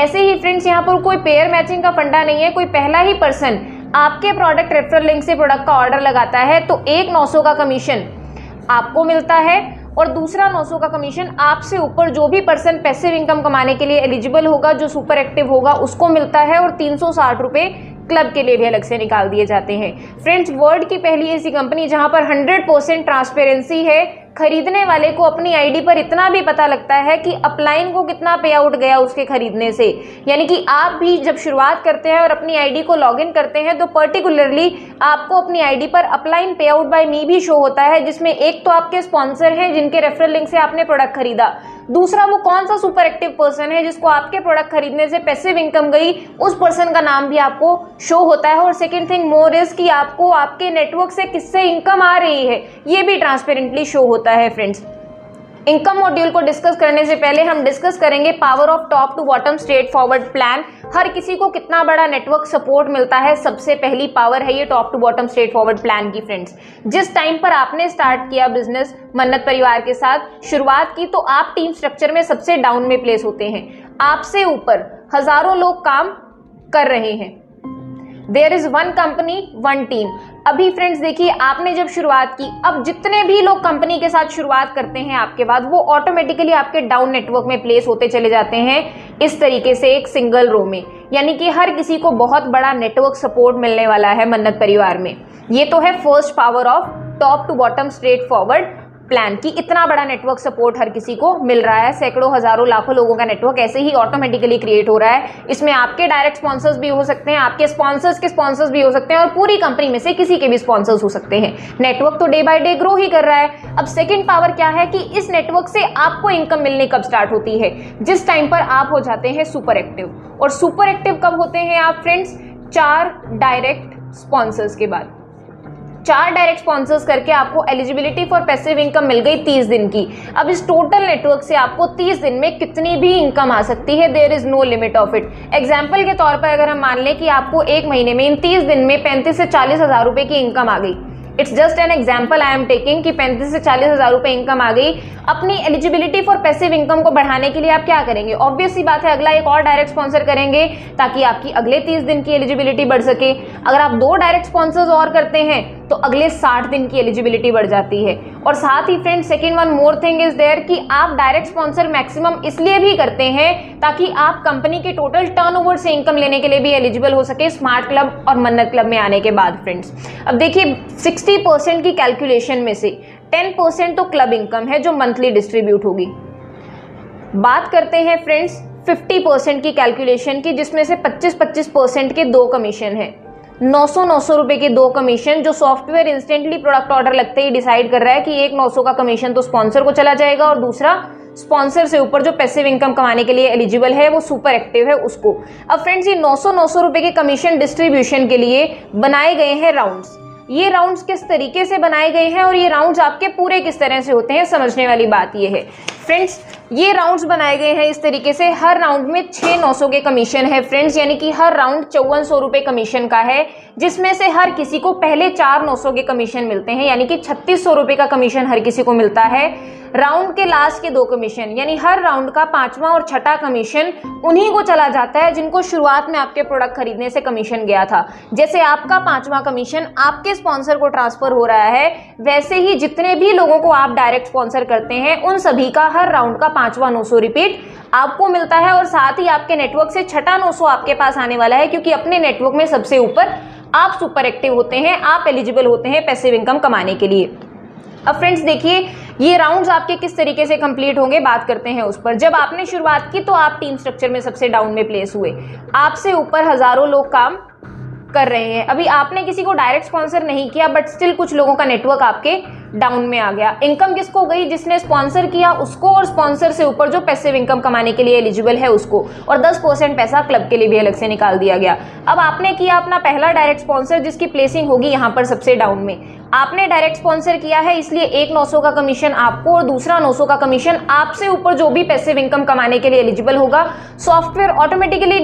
ऐसे ही फ्रेंड्स यहाँ पर कोई पेयर मैचिंग का फंडा नहीं है। कोई पहला ही पर्सन आपके प्रोडक्ट रेफरल लिंक से प्रोडक्ट का ऑर्डर लगाता है तो एक 900 का कमीशन आपको मिलता है और दूसरा 900 का कमीशन आपसे ऊपर जो भी पर्सन पैसिव इनकम कमाने के लिए एलिजिबल होगा, जो सुपर एक्टिव होगा, उसको मिलता है। और 360 रुपए क्लब के लिए भी अलग से निकाल दिए जाते हैं। फ्रेंड्स, वर्ल्ड की पहली ऐसी कंपनी जहां पर 100% ट्रांसपेरेंसी है। खरीदने वाले को अपनी आईडी पर इतना भी पता लगता है कि अपलाइन को कितना पे आउट गया उसके खरीदने से। यानी कि आप भी जब शुरुआत करते हैं और अपनी आईडी को लॉगिन करते हैं तो पर्टिकुलरली आपको अपनी आईडी पर अपलाइन पे आउट बाय मी भी शो होता है, जिसमें एक तो आपके स्पॉन्सर हैं जिनके रेफरल लिंक से आपने प्रोडक्ट खरीदा, दूसरा वो कौन सा सुपर एक्टिव पर्सन है जिसको आपके प्रोडक्ट खरीदने से पैसिव इनकम गई, उस पर्सन का नाम भी आपको शो होता है, और सेकंड थिंग मोर इज कि आपको आपके नेटवर्क से किससे इनकम आ रही है ये भी ट्रांसपेरेंटली शो होता है। फ्रेंड्स, इनकम मॉड्यूल को डिस्कस करने से पहले हम डिस्कस करेंगे power of top to bottom straight forward plan. हर किसी को कितना बड़ा नेटवर्क सपोर्ट मिलता है, सबसे पहली पावर है ये top to bottom straight forward plan की। फ्रेंड्स, जिस टाइम पर आपने स्टार्ट किया बिजनेस मन्नत परिवार के साथ शुरुआत की तो आप टीम स्ट्रक्चर में सबसे डाउन में प्लेस होते हैं। आपसे ऊपर हजारों लोग काम कर रहे हैं। There is one company one team. अभी फ्रेंड्स देखिए, आपने जब शुरुआत की, अब जितने भी लोग कंपनी के साथ शुरुआत करते हैं आपके बाद, वो ऑटोमेटिकली आपके डाउन नेटवर्क में प्लेस होते चले जाते हैं इस तरीके से एक सिंगल रो में। यानी कि हर किसी को बहुत बड़ा नेटवर्क सपोर्ट मिलने वाला है मन्नत परिवार में। ये तो है first power of top to bottom straight forward plan की, इतना बड़ा नेटवर्क सपोर्ट हर किसी को मिल रहा है। सैकड़ों हजारों लाखों लोगों का नेटवर्क ऐसे ही ऑटोमेटिकली क्रिएट हो रहा है। इसमें आपके डायरेक्ट स्पॉन्सर्स भी हो सकते हैं, आपके स्पॉन्सर्स के स्पॉन्सर्स भी हो सकते हैं, और पूरी कंपनी में से किसी के भी स्पॉन्सर्स हो सकते हैं। नेटवर्क तो डे बाय डे ग्रो ही कर रहा है। अब सेकेंड पावर क्या है कि इस नेटवर्क से आपको इनकम मिलने कब स्टार्ट होती है, जिस टाइम पर आप हो जाते हैं सुपर एक्टिव। और सुपर एक्टिव कब होते हैं आप फ्रेंड्स? 4 डायरेक्ट स्पॉन्सर्स के बाद। 4 डायरेक्ट स्पॉन्सर्स करके आपको एलिजिबिलिटी फॉर पैसिव इनकम मिल गई 30 दिन की। अब इस टोटल नेटवर्क से आपको 30 दिन में कितनी भी इनकम आ सकती है, there is no limit of it. Example के तौर पर अगर हम मान लें कि आपको एक महीने में इन 30 दिन में 35 से 40 हज़ार रुपये की इनकम आ गई, it's just an example I am taking कि 35 से 40 हज़ार रुपये इनकम आ गई। अपनी एलिजिबिलिटी फॉर पैसिव इनकम को बढ़ाने के लिए आप क्या करेंगे? ऑब्वियस सी बात है, अगला एक और डायरेक्ट स्पॉन्सर करेंगे ताकि आपकी अगले 30 दिन की एलिजिबिलिटी बढ़ सके। अगर आप 2 डायरेक्ट स्पॉन्सर्स और करते हैं तो अगले 60 दिन की एलिजिबिलिटी बढ़ जाती है। और साथ ही friends, second one more thing is there कि आप डायरेक्ट स्पॉन्सर मैक्सिमम इसलिए भी करते हैं ताकि आप कंपनी के टोटल टर्नओवर से इनकम लेने के लिए भी एलिजिबल हो सके स्मार्ट क्लब और मन्नत क्लब में आने के बाद। फ्रेंड्स, अब देखिए 60% की कैलकुलेशन में से 10% तो क्लब इनकम है जो मंथली डिस्ट्रीब्यूट होगी। बात करते हैं फ्रेंड्स 50% की कैलकुलेशन की, जिसमें से 25-25% के दो कमीशन है, 900-900 रुपए के दो कमीशन, जो सॉफ्टवेयर इंस्टेंटली प्रोडक्ट ऑर्डर लगते ही डिसाइड कर रहा है कि एक 900 का कमीशन तो स्पॉन्सर को चला जाएगा और दूसरा स्पॉन्सर से ऊपर जो पैसिव इनकम कमाने के लिए एलिजिबल है, वो सुपर एक्टिव है, उसको। अब फ्रेंड्स, ये 900-900 रुपए के कमीशन डिस्ट्रीब्यूशन के लिए बनाए गए हैं राउंड्स। ये राउंड्स किस तरीके से बनाए गए हैं और ये राउंड्स आपके पूरे किस तरह से होते हैं, समझने वाली बात ये है। फ्रेंड्स, ये राउंड्स बनाए गए हैं इस तरीके से, हर राउंड में 6 900 के कमीशन है फ्रेंड्स, यानी कि हर राउंड 5400 रुपये कमीशन का है, जिसमें से हर किसी को पहले 4 900 के कमीशन मिलते हैं, यानी कि 3600 रुपये का कमीशन हर किसी को मिलता है। राउंड के लास्ट के 2 कमीशन, यानी हर राउंड का 5वां और 6ठा कमीशन उन्हीं को चला जाता है जिनको शुरुआत में आपके प्रोडक्ट खरीदने से कमीशन गया था। जैसे आपका 5वां कमीशन आपके स्पॉन्सर को ट्रांसफर हो रहा है, वैसे ही जितने भी लोगों को आप डायरेक्ट स्पॉन्सर करते हैं उन सभी का हर राउंड का 5वां 900 रिपीट आपको मिलता है। और साथ ही आपके नेटवर्क से 6ठा 900 आपके पास आने वाला है, क्योंकि अपने नेटवर्क में सबसे ऊपर आप सुपर एक्टिव होते हैं, आप एलिजिबल होते हैं पैसिव इनकम कमाने के लिए। अब फ्रेंड्स देखिए, ये राउंड्स आपके किस तरीके से कंप्लीट होंगे, बात करते हैं उस पर। जब आपने शुरुआत की तो आप टीम स्ट्रक्चर में सबसे डाउन में प्लेस हुए, आपसे ऊपर हजारों लोग काम कर रहे हैं। अभी आपने किसी को डायरेक्ट स्पॉन्सर नहीं किया बट स्टिल कुछ लोगों का नेटवर्क आपके डाउन में आ गया। इनकम किसको गई? जिसने स्पॉन्सर किया उसको, और स्पॉन्सर से ऊपर जो पैसिव इनकम कमाने के लिए एलिजिबल है उसको, और 10% पैसा क्लब के लिए भी अलग से निकाल दिया गया। अब आपने किया अपना पहला डायरेक्ट स्पॉन्सर जिसकी प्लेसिंग होगी यहाँ पर सबसे डाउन में। आपने डायरेक्ट स्पॉन्सर किया है इसलिए एक 900 का कमीशन आपको और दूसरा 900 का कमीशन आपसे ऊपर जो भी पैसिव इनकम कमाने के लिए एलिजिबल होगा। सॉफ्टवेयर ऑटोमेटिकली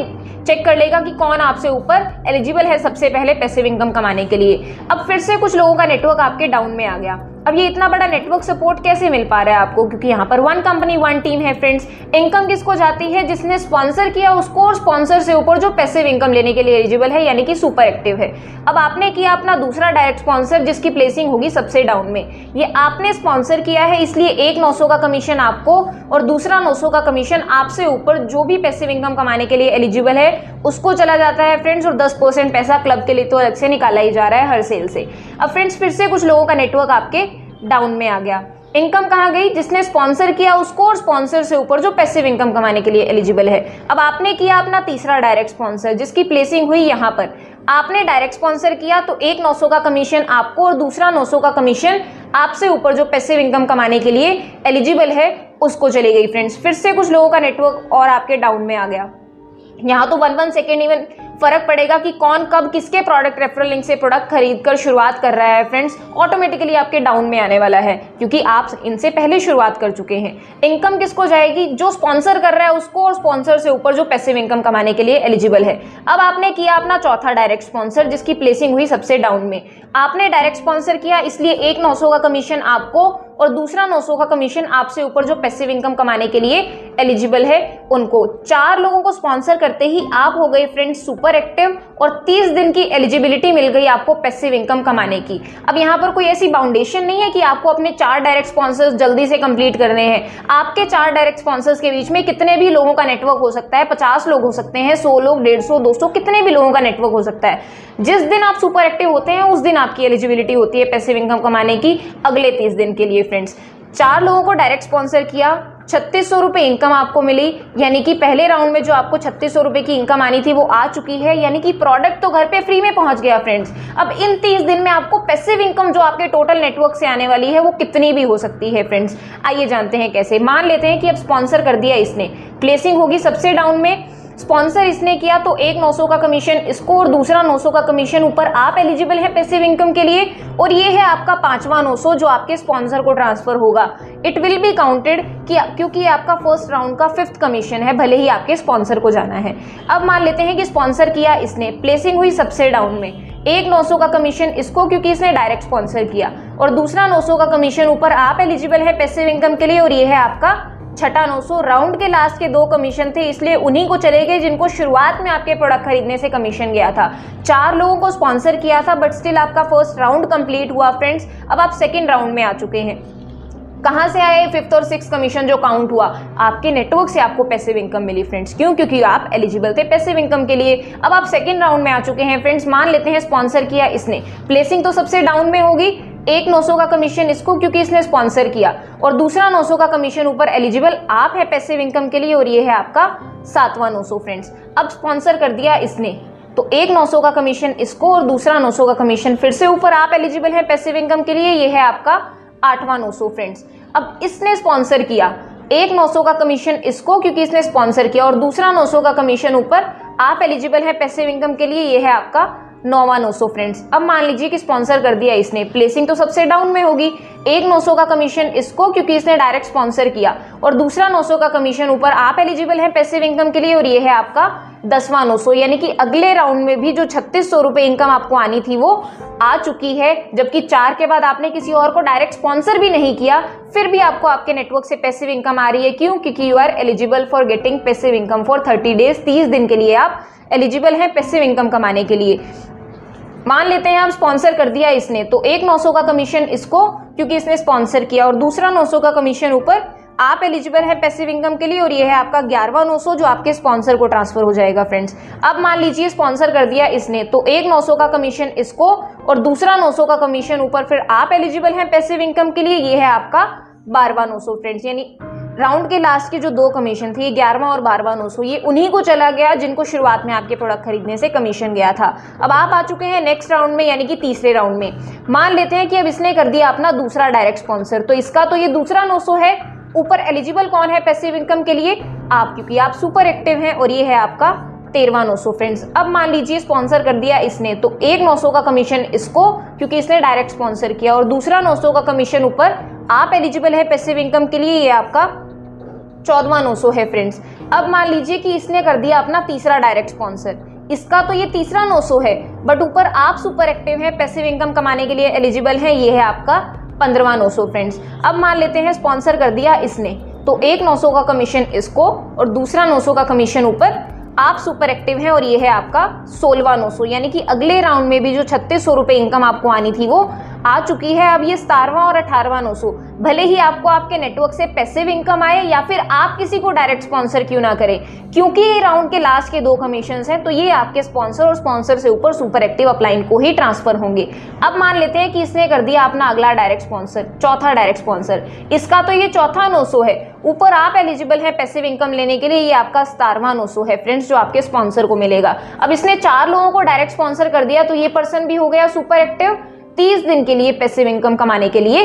चेक कर लेगा कि कौन आपसे ऊपर एलिजिबल है सबसे पहले पैसिव इनकम कमाने के लिए। अब फिर से कुछ लोगों का नेटवर्क आपके डाउन में आ गया। अब ये इतना बड़ा नेटवर्क सपोर्ट कैसे मिल पा रहा है आपको? क्योंकि यहाँ पर वन कंपनी वन टीम है फ्रेंड्स। इनकम किसको जाती है? जिसने स्पॉन्सर किया उसको, और स्पॉन्सर से ऊपर जो पैसिव इनकम लेने के लिए एलिजिबल है यानी कि सुपर एक्टिव है। अब आपने किया अपना दूसरा डायरेक्ट स्पॉन्सर जिसकी प्लेसिंग होगी सबसे डाउन में। ये आपने स्पॉन्सर किया है इसलिए एक 900 का कमीशन आपको और दूसरा 900 का कमीशन आपसे ऊपर जो भी पैसिव इनकम कमाने के लिए एलिजिबल है उसको चला जाता है फ्रेंड्स, और 10% पैसा क्लब के लिए तो अलग से निकाला ही जा रहा है हर सेल से। अब फ्रेंड्स फिर से कुछ लोगों का नेटवर्क आपके डाउन में आ गया। इनकम कहाँ गई? जिसने स्पॉन्सर किया उसको, और स्पॉन्सर से ऊपर जो पैसिव इनकम कमाने के लिए एलिजिबल है। अब आपने किया अपना तीसरा डायरेक्ट स्पॉन्सर जिसकी प्लेसिंग हुई यहाँ पर। आपने डायरेक्ट स्पॉन्सर किया तो एक 900 का कमीशन आपको और दूसरा 900 का कमीशन आपसे ऊपर जो पैसिव इनकम कमाने के लिए एलिजिबल है उसको चली गई फ्रेंड्स। फिर से कुछ लोगों का नेटवर्क और आपके डाउन में आ गया। यहाँ तो 1 सेकेंड इवन फर्क पड़ेगा कि कौन कब किसके प्रोडक्ट रेफरल लिंक से प्रोडक्ट खरीद कर शुरुआत कर रहा है फ्रेंड्स, ऑटोमेटिकली आपके डाउन में आने वाला है क्योंकि आप इनसे पहले शुरुआत कर चुके हैं। इनकम किसको जाएगी? जो स्पॉन्सर कर रहा है उसको, और स्पॉन्सर से ऊपर जो पैसिव इनकम कमाने के लिए एलिजिबल है। अब आपने किया अपना चौथा डायरेक्ट स्पॉन्सर जिसकी प्लेसिंग हुई सबसे डाउन में। आपने डायरेक्ट स्पॉन्सर किया इसलिए एक 900 का कमीशन आपको और दूसरा 900 का कमीशन आपसे ऊपर जो पैसिव इनकम कमाने के लिए एलिजिबल है उनको। 4 लोगों को स्पॉन्सर करते ही आप हो गए फ्रेंड्स सुपर एक्टिव, और 30 दिन की एलिजिबिलिटी मिल गई आपको पैसिव इनकम कमाने की। अब यहाँ पर कोई ऐसी बाउंडेशन नहीं है कि आपको अपने 4 डायरेक्ट स्पॉन्सर्स जल्दी से कंप्लीट करने हैं। आपके 4 डायरेक्ट स्पॉन्सर्स के बीच में कितने भी लोगों का नेटवर्क हो सकता है, 50 लोग हो सकते हैं, 100 लोग, 150, 200, कितने भी लोगों का नेटवर्क हो सकता है। जिस दिन आप सुपर एक्टिव होते हैं उस दिन आपकी एलिजिबिलिटी होती है पैसिव इनकम कमाने की अगले 30 दिन के लिए फ्रेंड्स। 4 लोगों को डायरेक्ट स्पॉन्सर किया, 3600 रुपये इनकम आपको मिली, यानी कि पहले राउंड में जो आपको 3600 रुपये की इनकम आनी थी वो आ चुकी है, यानी कि प्रोडक्ट तो घर पे फ्री में पहुंच गया फ्रेंड्स। अब इन 30 दिन में आपको पैसिव इनकम जो आपके टोटल नेटवर्क से आने वाली है वो कितनी भी हो सकती है फ्रेंड्स। आइए जानते हैं कैसे। मान लेते हैं कि अब स्पॉन्सर कर दिया इसने, प्लेसिंग होगी सबसे डाउन में, स्पॉन्सर इसने किया तो एक 900 का कमीशन इसको और दूसरा 900 का कमीशन ऊपर आप एलिजिबल है पैसिव इनकम के लिए, और ये है आपका पांचवा 900 जो आपके स्पॉन्सर को ट्रांसफर होगा। इट विल बी काउंटेड क्योंकि ये आपका फर्स्ट राउंड का 5th कमीशन है, भले ही आपके स्पॉन्सर को जाना है। अब मान लेते हैं कि स्पॉन्सर किया इसने, प्लेसिंग हुई सबसे डाउन में, एक 900 का कमीशन इसको क्योंकि इसने डायरेक्ट स्पॉन्सर किया और दूसरा 900 का कमीशन ऊपर आप एलिजिबल है पैसिव इनकम के लिए, और ये है आपका छठा 900। राउंड के लास्ट के 2 कमीशन थे इसलिए उन्हीं को चले गए जिनको शुरुआत में आपके प्रोडक्ट खरीदने से कमीशन गया था। 4 लोगों को स्पॉन्सर किया था बट स्टिल आपका फर्स्ट राउंड कंप्लीट हुआ फ्रेंड्स। अब आप सेकंड राउंड में आ चुके हैं। कहाँ से आए? 5th और 6th कमीशन जो काउंट हुआ आपके नेटवर्क से आपको पैसिव इनकम मिली फ्रेंड्स। क्यों? क्योंकि आप एलिजिबल थे पैसिव इनकम के लिए। अब आप सेकंड राउंड में आ चुके हैं फ्रेंड्स। मान लेते हैं स्पॉन्सर किया इसने, प्लेसिंग तो सबसे डाउन में होगी, एक 900 का कमीशन इसको क्योंकि इसने स्पॉन्सर किया और दूसरा 900 का कमीशन ऊपर एलिजिबल आप है पैसिव इनकम के लिए, और ये है आपका 7वां 900 फ्रेंड्स। अब स्पॉन्सर कर दिया इसने तो एक 900 का कमीशन इसको और दूसरा 900 का कमीशन फिर से ऊपर आप एलिजिबल है पैसिव इनकम के लिए, ये है आपका 8वां 900 फ्रेंड्स। अब इसने स्पॉन्सर किया, एक 900 का कमीशन इसको क्योंकि इसने स्पॉन्सर किया और दूसरा 900 का कमीशन ऊपर आप एलिजिबल है पैसिव इनकम के लिए, ये है आपका 9वां 900 फ्रेंड्स। अब मान लीजिए कि स्पॉन्सर कर दिया इसने, प्लेसिंग तो सबसे डाउन में होगी, एक 900 का कमीशन इसको क्योंकि इसने डायरेक्ट स्पॉन्सर किया और दूसरा 900 का कमीशन ऊपर आप एलिजिबल हैं पैसिव इनकम के लिए, और ये है आपका 10वां 900। यानी कि अगले राउंड में भी जो 3600 रुपये इनकम आपको आनी थी वो आ चुकी है, जबकि 4 के बाद आपने किसी और को डायरेक्ट स्पॉन्सर भी नहीं किया फिर भी आपको आपके नेटवर्क से पैसिव इनकम आ रही है। क्यों? क्योंकि you are eligible for getting passive income for 30 days. 30 दिन के लिए आप एलिजिबल हैं पैसिव इनकम कमाने के लिए। मान लेते हैं हम स्पॉन्सर कर दिया इसने तो एक 900 का कमीशन इसको क्योंकि इसने स्पॉन्सर किया और दूसरा 900 का कमीशन ऊपर आप एलिजिबल है पैसिव इनकम के लिए, और ये है आपका 11वां 900 जो आपके स्पॉन्सर को ट्रांसफर हो जाएगा फ्रेंड्स। अब मान लीजिए स्पॉन्सर कर दिया इसने तो एक 900 का कमीशन इसको और दूसरा 900 का कमीशन ऊपर फिर आप एलिजिबल है पैसिव इनकम के लिए, ये है आपका 12वां 900 फ्रेंड्स। यानी राउंड के लास्ट के जो दो कमीशन थे 11वां और 12वां 900 ये उन्हीं को चला गया जिनको शुरुआत में आपके प्रोडक्ट खरीदने से कमीशन गया था। अब आप आ चुके हैं नेक्स्ट राउंड में यानी कि तीसरे राउंड में। मान लेते हैं कि अब इसने कर दिया अपना दूसरा डायरेक्ट स्पॉन्सर, तो इसका तो ये दूसरा 900 है। ऊपर एलिजिबल कौन है पैसिव इनकम के लिए? आप, क्योंकि आप सुपर एक्टिव हैं। और ये है आपका 13वां 900 फ्रेंड्स। अब मान लीजिए स्पॉन्सर कर दिया इसने तो एक 900 का कमीशन इसको, क्योंकि इसने डायरेक्ट स्पॉन्सर किया, और दूसरा 900 का कमीशन ऊपर आप एलिजिबल है पैसिव इनकम के लिए, ये आपका 14वां 900 है फ्रेंड्स। अब मान लीजिए कि इसने कर दिया अपना तीसरा डायरेक्ट स्पॉन्सर, इसका तो ये तीसरा 900 है, बट ऊपर आप सुपर एक्टिव हैं, पैसिव इनकम कमाने के लिए एलिजिबल हैं, ये है आपका 15वां 900 फ्रेंड्स। अब मान लेते हैं स्पॉन्सर कर दिया इसने तो एक 900 का कमीशन इसको और दूसरा 900 का कमीशन ऊपर आप सुपर एक्टिव हैं, और ये है आपका 16वां 900। यानी कि अगले राउंड में भी जो 3600 रुपये इनकम आपको आनी थी वो आ चुकी है। अब ये 17वां और 18वां 900, भले ही आपको आपके नेटवर्क से पैसिव इनकम आए या फिर आप किसी को डायरेक्ट स्पॉन्सर क्यों ना करें, क्योंकि ये राउंड के लास्ट के दो कमीशंस हैं तो ये आपके स्पॉन्सर और स्पॉन्सर से ऊपर सुपर एक्टिव अपलाइन को ही ट्रांसफर होंगे। अब मान लेते हैं कि इसने कर दिया अपना अगला डायरेक्ट स्पॉन्सर, चौथा डायरेक्ट स्पॉन्सर, इसका तो ये चौथा 900 है, ऊपर आप एलिजिबल है पैसिव इनकम लेने के लिए, ये आपका 17वां 900 है फ्रेंड्स जो आपके स्पॉन्सर को मिलेगा। अब इसने 4 लोगों को डायरेक्ट स्पॉन्सर कर दिया तो ये पर्सन भी हो गया सुपर एक्टिव, 30 दिन के लिए पैसिव इनकम कमाने के लिए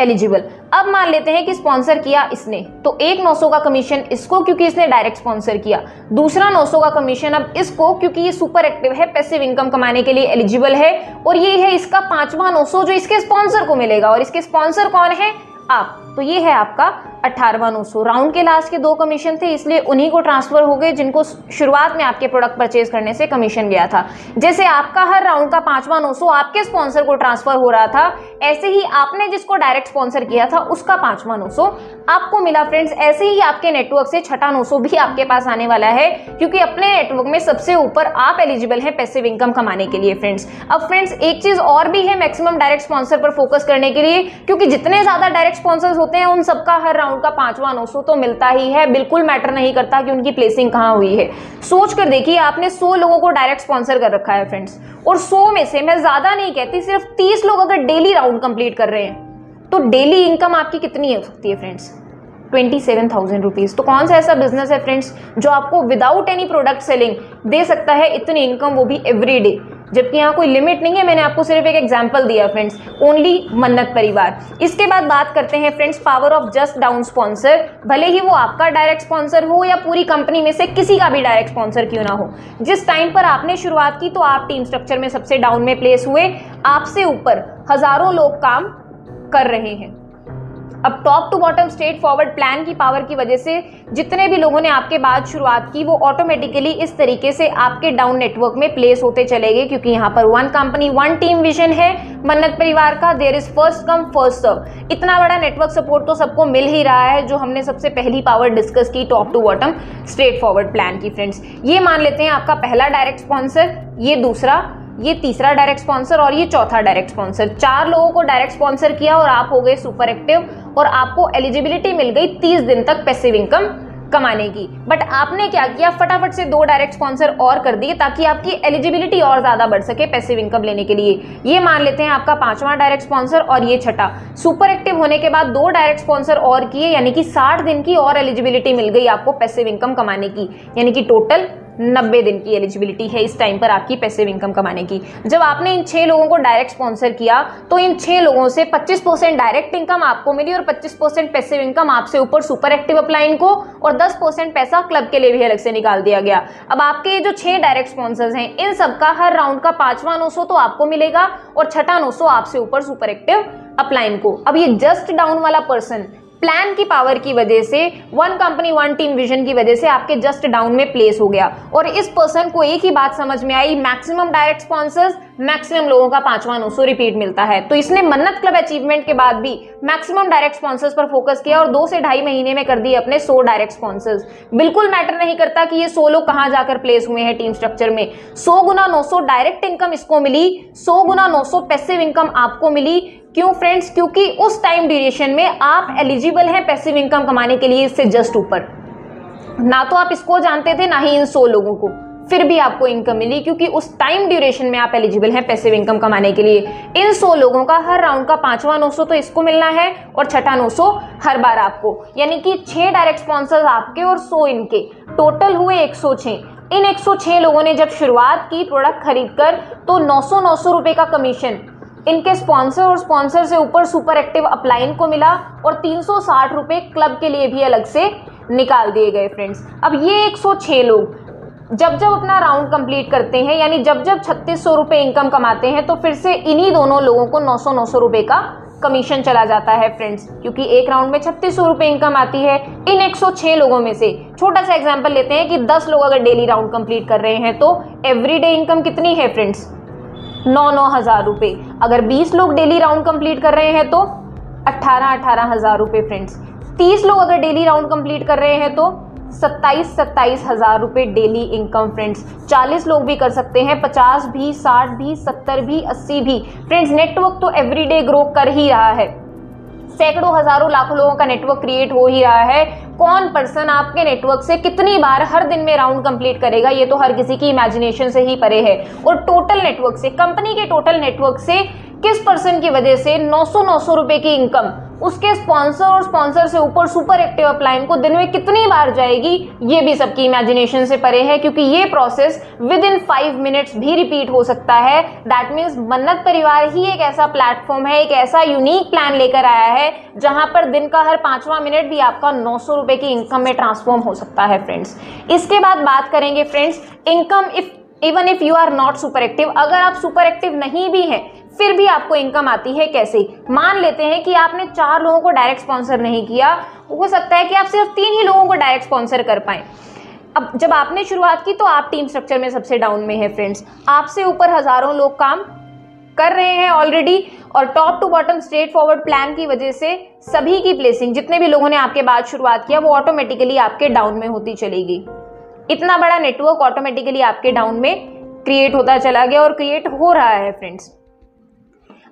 एलिजिबल। अब मान लेते हैं कि स्पॉन्सर किया इसने तो एक 900 का कमीशन इसको, क्योंकि इसने डायरेक्ट स्पॉन्सर किया, दूसरा 900 का कमीशन अब इसको, क्योंकि ये सुपर एक्टिव है, पैसिव इनकम कमाने के लिए एलिजिबल है, और ये है इसका 5वां 900 जो इसके स्पॉन्सर को मिलेगा, और इसके स्पॉन्सर कौन है? आप, तो ये है आपका 18वां 900। राउंड के लास्ट के 2 कमीशन थे इसलिए उन्हीं को ट्रांसफर हो गए जिनको शुरुआत में आपके प्रोडक्ट परचेज करने से कमीशन गया था। जैसे आपका हर राउंड का 5वां 900 आपके स्पॉन्सर को ट्रांसफर हो रहा था, ऐसे ही आपने जिसको डायरेक्ट स्पॉन्सर किया था उसका 5वां 900 आपको मिला फ्रेंड्स। ऐसे ही आपके नेटवर्क से 6वां 900 भी आपके पास आने वाला है, क्योंकि अपने नेटवर्क में सबसे ऊपर आप एलिजिबल है पैसिव इनकम कमाने के लिए फ्रेंड्स। अब फ्रेंड्स एक चीज और भी है मैक्सिमम डायरेक्ट स्पॉन्सर पर फोकस करने के लिए, क्योंकि जितने ज्यादा डायरेक्ट स्पॉन्सर्स होते हैं उन सबका हर राउंड का 5वां 900 तो मिलता ही है, बिल्कुल मैटर नहीं करता कि उनकी प्लेसिंग कहां हुई है। सोच कर देखिए आपने 100 लोगों को डायरेक्ट स्पॉन्सर कर रखा है फ्रेंड्स, और 100 में से, मैं ज्यादा नहीं कहती, सिर्फ 30 लोग अगर डेली राउंड कंप्लीट कर रहे हैं तो डेली इनकम आपकी कितनी हो सकती है फ्रेंड्स? 27,000 रुपीज़। तो कौन सा ऐसा बिजनेस है फ्रेंड्स जो आपको विदाउट एनी प्रोडक्ट सेलिंग दे सकता है इतनी इनकम, वो भी एवरी डे, जबकि यहाँ कोई लिमिट नहीं है। मैंने आपको सिर्फ एक एग्जांपल दिया फ्रेंड्स, ओनली मन्नत परिवार। इसके बाद बात करते हैं friends power of just down sponsor, भले ही वो आपका डायरेक्ट स्पॉन्सर हो या पूरी कंपनी में से किसी का भी डायरेक्ट स्पॉन्सर क्यों ना हो। जिस टाइम पर आपने शुरुआत की तो आप टीम स्ट्रक्चर में सबसे डाउन में प्लेस हुए, आपसे ऊपर हजारों लोग काम कर रहे हैं। अब top to bottom straight forward plan की पावर की वजह से जितने भी लोगों ने आपके बाद शुरुआत की वो ऑटोमेटिकली इस तरीके से आपके डाउन नेटवर्क में प्लेस होते चले गए, क्योंकि यहाँ पर one company one team vision है मन्नत परिवार का। There is first come first serve. इतना बड़ा नेटवर्क सपोर्ट तो सबको मिल ही रहा है जो हमने सबसे पहली पावर डिस्कस की, top to bottom straight forward plan की फ्रेंड्स। ये मान लेते हैं आपका पहला डायरेक्ट स्पॉन्सर, ये दूसरा, ये तीसरा डायरेक्ट स्पॉन्सर और ये चौथा डायरेक्ट स्पॉन्सर। 4 लोगों को डायरेक्ट स्पॉन्सर किया और आप हो गए सुपर एक्टिव, और आपको एलिजिबिलिटी मिल गई 30 दिन तक पैसिव इनकम कमाने की। बट आपने क्या किया, फटाफट से 2 डायरेक्ट स्पॉन्सर और कर दिए ताकि आपकी एलिजिबिलिटी और ज़्यादा बढ़ सके पैसिव इनकम लेने के लिए। ये मान लेते हैं आपका 5वां डायरेक्ट स्पॉन्सर और ये छठा। सुपर एक्टिव होने के बाद 2 डायरेक्ट स्पॉन्सर और किए, यानी कि 60 दिन की और एलिजिबिलिटी मिल गई आपको पैसिव इनकम कमाने की, यानी कि टोटल 90 दिन की एलिजिबिलिटी है इस टाइम पर आपकी पैसिव इनकम कमाने की। जब आपने इन 6 लोगों को डायरेक्ट स्पॉन्सर किया तो इन 6 लोगों से 25% डायरेक्ट इनकम आपको मिली और 25% पैसिव इनकम आपसे ऊपर सुपर एक्टिव अपलाइन को, और 10% पैसा क्लब के लिए भी अलग से निकाल दिया गया। अब आपके जो 6 डायरेक्ट स्पॉन्सर्स हैं इन सबका हर राउंड का 5वां 900 तो आपको मिलेगा और 6वां 900 आपसे ऊपर सुपर एक्टिव अपलाइन को। अब ये जस्ट डाउन वाला पर्सन प्लान की पावर की वजह से, one company one team vision की वजह से आपके जस्ट डाउन में प्लेस हो गया, और इस पर्सन को एक ही बात समझ में आई, मैक्सिमम डायरेक्ट स्पॉन्सर्स मैक्सिमम लोगों का 5वां 900 रिपीट मिलता है। तो इसने मन्नत क्लब अचीवमेंट के बाद भी मैक्सिमम डायरेक्ट स्पॉन्सर्स पर फोकस किया और 2 से 2.5 महीने में कर दिए अपने 100 डायरेक्ट स्पॉन्सर्स। बिल्कुल मैटर नहीं करता कि ये 100 लोग कहाँ जाकर प्लेस हुए हैं टीम स्ट्रक्चर में। 100 गुना 900 डायरेक्ट इनकम इसको मिली, 100 गुना 900 पैसिव इनकम आपको मिली। क्यों फ्रेंड्स? क्योंकि उस टाइम ड्यूरेशन में आप एलिजिबल हैं पैसिव इनकम कमाने के लिए इससे जस्ट ऊपर। ना तो आप इसको जानते थे ना ही इन 100 लोगों को। फिर भी आपको इनकम मिली, क्योंकि उस टाइम ड्यूरेशन में आप एलिजिबल हैं पैसिव इनकम कमाने के लिए। इन 100 लोगों का हर राउंड का 5वां 900 तो इसको मिलना है और 6ठा 900 हर बार आपको, यानी कि 6 डायरेक्ट स्पॉन्सर्स आपके और 100 इनके, टोटल हुए 106। इन 106 लोगों ने जब शुरुआत की प्रोडक्ट खरीद कर तो 900 रुपये का कमीशन इनके स्पॉन्सर और स्पॉन्सर से ऊपर सुपर एक्टिव अपलाइन को मिला और 360 रुपये क्लब के लिए भी अलग से निकाल दिए गए। फ्रेंड्स, अब ये 106 लोग जब अपना राउंड कंप्लीट करते हैं, यानी जब 3600 रुपये इनकम कमाते हैं, तो फिर से इन्हीं दोनों लोगों को 900 रुपये का कमीशन चला जाता है। फ्रेंड्स, क्योंकि एक राउंड में 3600 रुपये इनकम आती है। इन 106 लोगों में से छोटा सा एग्जाम्पल लेते हैं कि 10 लोग अगर डेली राउंड कंप्लीट कर रहे हैं तो एवरी डे इनकम कितनी है फ्रेंड्स? 9-9 हज़ार रुपये। अगर 20 लोग डेली राउंड कंप्लीट कर रहे हैं तो 18-18 हज़ार रुपये। फ्रेंड्स, 30 लोग अगर डेली राउंड कंप्लीट कर रहे हैं तो 27-27 हज़ार रुपये डेली इनकम। फ्रेंड्स, 40 लोग भी कर सकते हैं, 50 भी, 60 भी, 70 भी, 80 भी। फ्रेंड्स, नेटवर्क तो एवरीडे ग्रो कर ही रहा है, सैकड़ों हज़ारों लाखों लोगों का नेटवर्क क्रिएट हो ही रहा है। कौन पर्सन आपके नेटवर्क से कितनी बार हर दिन में राउंड कंप्लीट करेगा, ये तो हर किसी की इमेजिनेशन से ही परे है। और टोटल नेटवर्क से, कंपनी के टोटल नेटवर्क से किस पर्सन की वजह से 900 रुपये की इनकम उसके स्पॉन्सर और स्पॉन्सर से ऊपर सुपर एक्टिव अपलाइन को दिन में कितनी बार जाएगी, ये भी सबकी इमेजिनेशन से परे है, क्योंकि ये प्रोसेस विद इन 5 मिनट्स भी रिपीट हो सकता है। दैट मीन्स मन्नत परिवार ही एक ऐसा प्लेटफॉर्म है, एक ऐसा यूनिक प्लान लेकर आया है जहां पर दिन का हर 5वां मिनट भी आपका 900 रुपये की इनकम में ट्रांसफॉर्म हो सकता है। फ्रेंड्स, इसके बाद बात करेंगे friends income even if you are not super active. अगर आप सुपर एक्टिव नहीं भी हैं फिर भी आपको इनकम आती है, कैसे? मान लेते हैं कि आपने 4 लोगों को डायरेक्ट स्पॉन्सर नहीं किया, हो सकता है कि आप सिर्फ 3 ही लोगों को डायरेक्ट स्पॉन्सर कर पाएं। अब जब आपने शुरुआत की तो आप टीम स्ट्रक्चर में सबसे डाउन में है। फ्रेंड्स, आपसे ऊपर हज़ारों लोग काम कर रहे हैं ऑलरेडी, और top to bottom straight forward plan की वजह से सभी की प्लेसिंग, जितने भी लोगों ने आपके बाद शुरुआत किया, वो ऑटोमेटिकली आपके डाउन में होती चलेगी। इतना बड़ा नेटवर्क ऑटोमेटिकली आपके डाउन में क्रिएट होता चला गया और क्रिएट हो रहा है। फ्रेंड्स,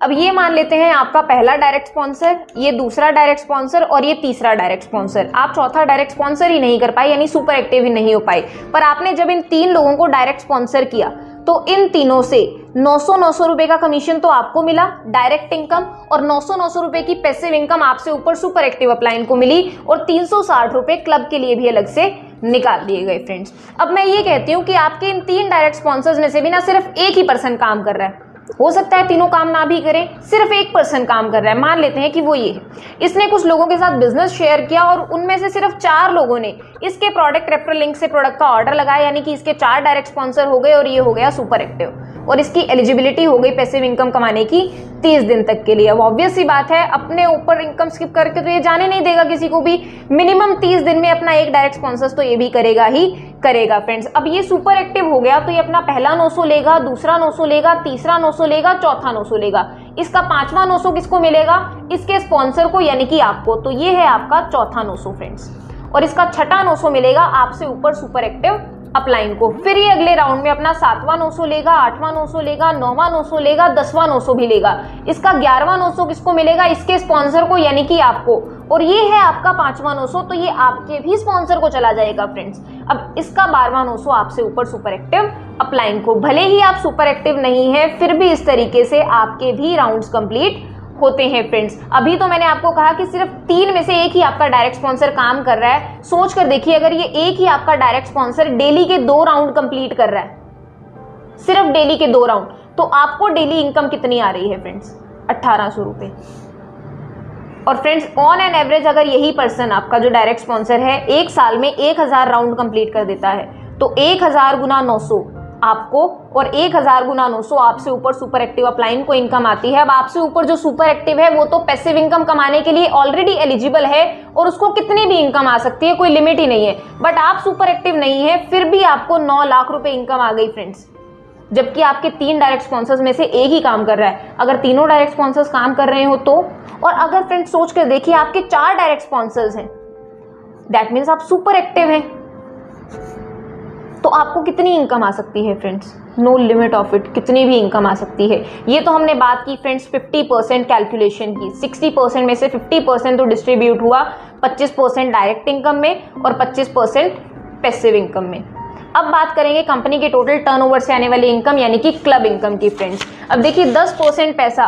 अब ये मान लेते हैं आपका पहला डायरेक्ट स्पॉन्सर, ये दूसरा डायरेक्ट स्पॉन्सर और ये तीसरा डायरेक्ट स्पॉन्सर। आप चौथा डायरेक्ट स्पॉन्सर ही नहीं कर पाए, यानी सुपर एक्टिव ही नहीं हो पाए। पर आपने जब इन 3 लोगों को डायरेक्ट स्पॉन्सर किया तो इन तीनों से 900-900 रुपये का कमीशन तो आपको मिला डायरेक्ट इनकम, और 900-900 रुपये की पैसिव इनकम आपसे ऊपर सुपर एक्टिव अपलाइन को मिली और 360 रुपये क्लब के लिए भी अलग से निकाल दिए गए। फ्रेंड्स, अब मैं ये कहती हूँ कि आपके इन 3 डायरेक्ट स्पॉन्सर्स में से भी ना सिर्फ एक ही पर्सन काम कर रहा है, हो सकता है तीनों काम ना भी करें, सिर्फ एक पर्सन काम कर रहा है। मान लेते हैं कि वो ये है, इसने कुछ लोगों के साथ बिजनेस शेयर किया और उनमें से सिर्फ 4 लोगों ने इसके प्रोडक्ट रेफरल लिंक से प्रोडक्ट का ऑर्डर लगाया, यानी कि इसके 4 डायरेक्ट स्पॉन्सर हो गए और ये हो गया सुपर एक्टिव और इसकी एलिजिबिलिटी हो गई पैसिव इनकम कमाने की 30 दिन तक के लिए। अब ऑब्वियस सी बात है, अपने ऊपर इनकम स्किप करके तो ये जाने नहीं देगा किसी को भी, मिनिमम 30 दिन में अपना एक डायरेक्ट स्पॉन्सर तो ये भी करेगा ही करेगा। फ्रेंड्स, अब ये सुपर एक्टिव हो गया तो ये अपना पहला 900 लेगा, दूसरा 900 लेगा, तीसरा 900 लेगा, चौथा 900 लेगा। इसका 5वां 900 किसको मिलेगा? इसके स्पॉन्सर को, यानी कि आपको। तो ये है आपका चौथा 900 फ्रेंड्स, और इसका 6ठा 900 मिलेगा आपसे ऊपर सुपर एक्टिव अपलाइन को। फिर ये अगले राउंड में अपना 7वां 900 लेगा, 8वां 900 लेगा, 9वां 900 लेगा, 10वां 900 भी लेगा। इसका 11वां 900 किसको मिलेगा? इसके स्पॉन्सर को, यानी कि आपको। और ये है आपका 5वां 900, तो ये आपके भी स्पॉन्सर को चला जाएगा। फ्रेंड्स, अब इसका 12वां 900 आपसे ऊपर सुपर एक्टिव अपलाइन को। भले ही आप सुपर एक्टिव नहीं है, फिर भी इस तरीके से आपके भी राउंड्स कंप्लीट होते हैं। फ्रेंड्स, अभी तो मैंने आपको कहा कि सिर्फ 3 में से एक ही आपका डायरेक्ट स्पॉन्सर काम कर रहा है। सोच कर देखिए, अगर ये एक ही आपका डायरेक्ट स्पॉन्सर डेली के 2 राउंड कंप्लीट कर रहा है, सिर्फ डेली के 2 राउंड, तो आपको डेली इनकम कितनी आ रही है फ्रेंड्स? 1800 रुपये। और फ्रेंड्स, ऑन एन एवरेज अगर यही पर्सन आपका जो डायरेक्ट स्पॉन्सर है एक साल में 1000 राउंड कंप्लीट कर देता है, तो 1000 गुना 900 आपको और 1000 गुना 900 आपसे ऊपर सुपर एक्टिव अपलाइन को इनकम आती है। अब आपसे ऊपर जो सुपर एक्टिव है वो तो पैसिव इनकम कमाने के लिए ऑलरेडी एलिजिबल है और उसको कितनी भी इनकम आ सकती है, कोई लिमिट ही नहीं है। बट आप सुपर एक्टिव नहीं है, फिर भी आपको 9 लाख रुपए इनकम आ गई फ्रेंड्स, जबकि आपके 3 डायरेक्ट स्पॉन्सर्स में से एक ही काम कर रहा है। अगर तीनों डायरेक्ट स्पॉन्सर्स काम कर रहे हो तो, और अगर फ्रेंड्स सोच कर देखिए आपके 4 डायरेक्ट स्पॉन्सर्स हैं, दैट मीन्स आप सुपर एक्टिव हैं, तो आपको कितनी इनकम आ सकती है friends? No limit of it, कितनी भी इनकम आ सकती है। ये तो हमने बात की फ्रेंड्स 50% कैलकुलेशन की। 60% में से 50% तो डिस्ट्रीब्यूट हुआ, 25% डायरेक्ट इनकम में और 25% पैसिव इनकम में। अब बात करेंगे कंपनी के टोटल टर्नओवर से आने वाली इनकम यानी कि क्लब इनकम की फ्रेंड्स। अब देखिए 10% पैसा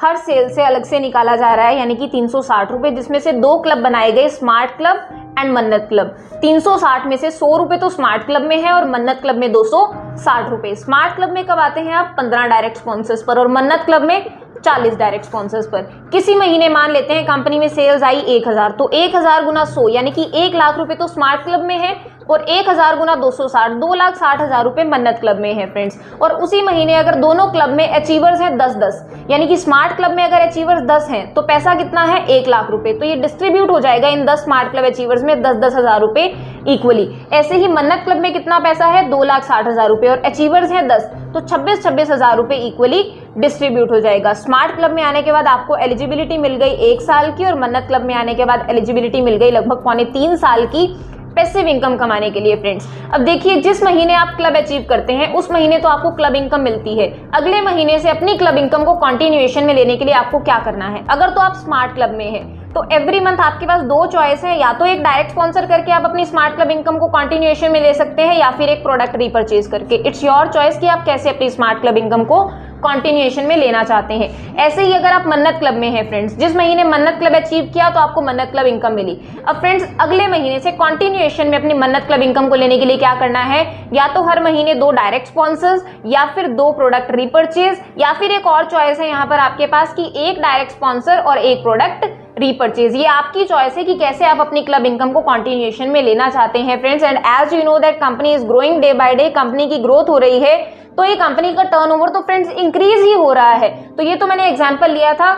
हर सेल से अलग से निकाला जा रहा है यानी कि 360 रुपये, जिसमें से 2 क्लब बनाए गए, smart club and Mannat club. 360 में से 100 रुपये तो स्मार्ट क्लब में है और मन्नत क्लब में 260 रुपये। स्मार्ट क्लब में कब आते हैं आप 15 डायरेक्ट स्पॉन्सर्स पर और मन्नत क्लब में 40 डायरेक्ट स्पॉन्सर्स पर। किसी महीने मान लेते हैं कंपनी में सेल्स आई 1000, तो 1000 गुना 100 यानी कि 1,00,000 रुपये तो स्मार्ट क्लब में है और 1000 गुना 260 2,60,000 रुपये मन्नत क्लब में है फ्रेंड्स। और उसी महीने अगर दोनों क्लब में अचीवर्स हैं 10-10 यानी कि स्मार्ट क्लब में अगर अचीवर्स 10 हैं तो पैसा कितना है 1,00,000 रुपये, तो ये डिस्ट्रीब्यूट हो जाएगा इन 10 स्मार्ट क्लब अचीवर्स में 10-10,000 रुपये इक्वली। ऐसे ही मन्नत क्लब में कितना पैसा है 2,60,000 रुपये और अचीवर्स हैं 10, तो 26-26,000 रुपये इक्वली डिस्ट्रीब्यूट हो जाएगा। स्मार्ट क्लब में आने के बाद आपको एलिजिबिलिटी मिल गई 1 साल की और मन्नत क्लब में आने के बाद एलिजिबिलिटी मिल गई लगभग 3.25 साल की पैसिव इनकम कमाने के लिए फ्रेंड्स। अब देखिए जिस महीने आप क्लब अचीव करते हैं उस महीने तो आपको क्लब इनकम मिलती है, अगले महीने से अपनी क्लब इनकम को कंटिन्यूएशन में लेने के लिए आपको क्या करना है। अगर तो आप स्मार्ट क्लब में हैं तो एवरी मंथ आपके पास 2 चॉइस है, या तो एक डायरेक्ट स्पॉन्सर करके आप अपनी स्मार्ट क्लब इनकम को कंटिन्यूएशन में ले सकते हैं या फिर एक प्रोडक्ट रीपरचेज करके। इट्स योर चॉइस कि आप कैसे अपनी स्मार्ट क्लब इनकम को कंटिन्यूएशन में लेना चाहते हैं। ऐसे ही अगर आप मन्नत क्लब में हैं फ्रेंड्स, जिस महीने मन्नत क्लब अचीव किया तो आपको मन्नत क्लब इनकम मिली। अब फ्रेंड्स अगले महीने से कंटिन्यूएशन में अपनी मन्नत क्लब इनकम को लेने के लिए क्या करना है, या तो हर महीने 2 डायरेक्ट स्पॉन्सर्स या फिर 2 प्रोडक्ट रीपर्चेज, या फिर एक और चॉइस है यहाँ पर आपके पास कि 1 डायरेक्ट स्पॉन्सर और 1 प्रोडक्ट रीपर्चेज। ये आपकी चॉइस है कि कैसे आप अपनी क्लब इनकम को कंटिन्यूएशन में लेना चाहते हैं friends. And as you know that company is growing day by day, company की ग्रोथ हो रही है तो ये कंपनी का टर्नओवर तो फ्रेंड्स इंक्रीज ही हो रहा है। तो ये तो मैंने एग्जांपल लिया था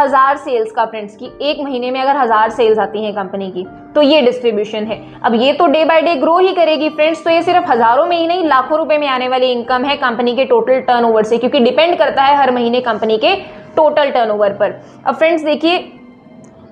1000 सेल्स का फ्रेंड्स की, एक महीने में अगर 1000 सेल्स आती हैं कंपनी की तो ये डिस्ट्रीब्यूशन है। अब ये तो डे बाय डे ग्रो ही करेगी फ्रेंड्स, तो ये सिर्फ हजारों में ही नहीं लाखों रुपए में आने वाली इनकम है कंपनी के टोटल टर्नओवर से, क्योंकि डिपेंड करता है हर महीने कंपनी के टोटल टर्नओवर पर। अब फ्रेंड्स देखिए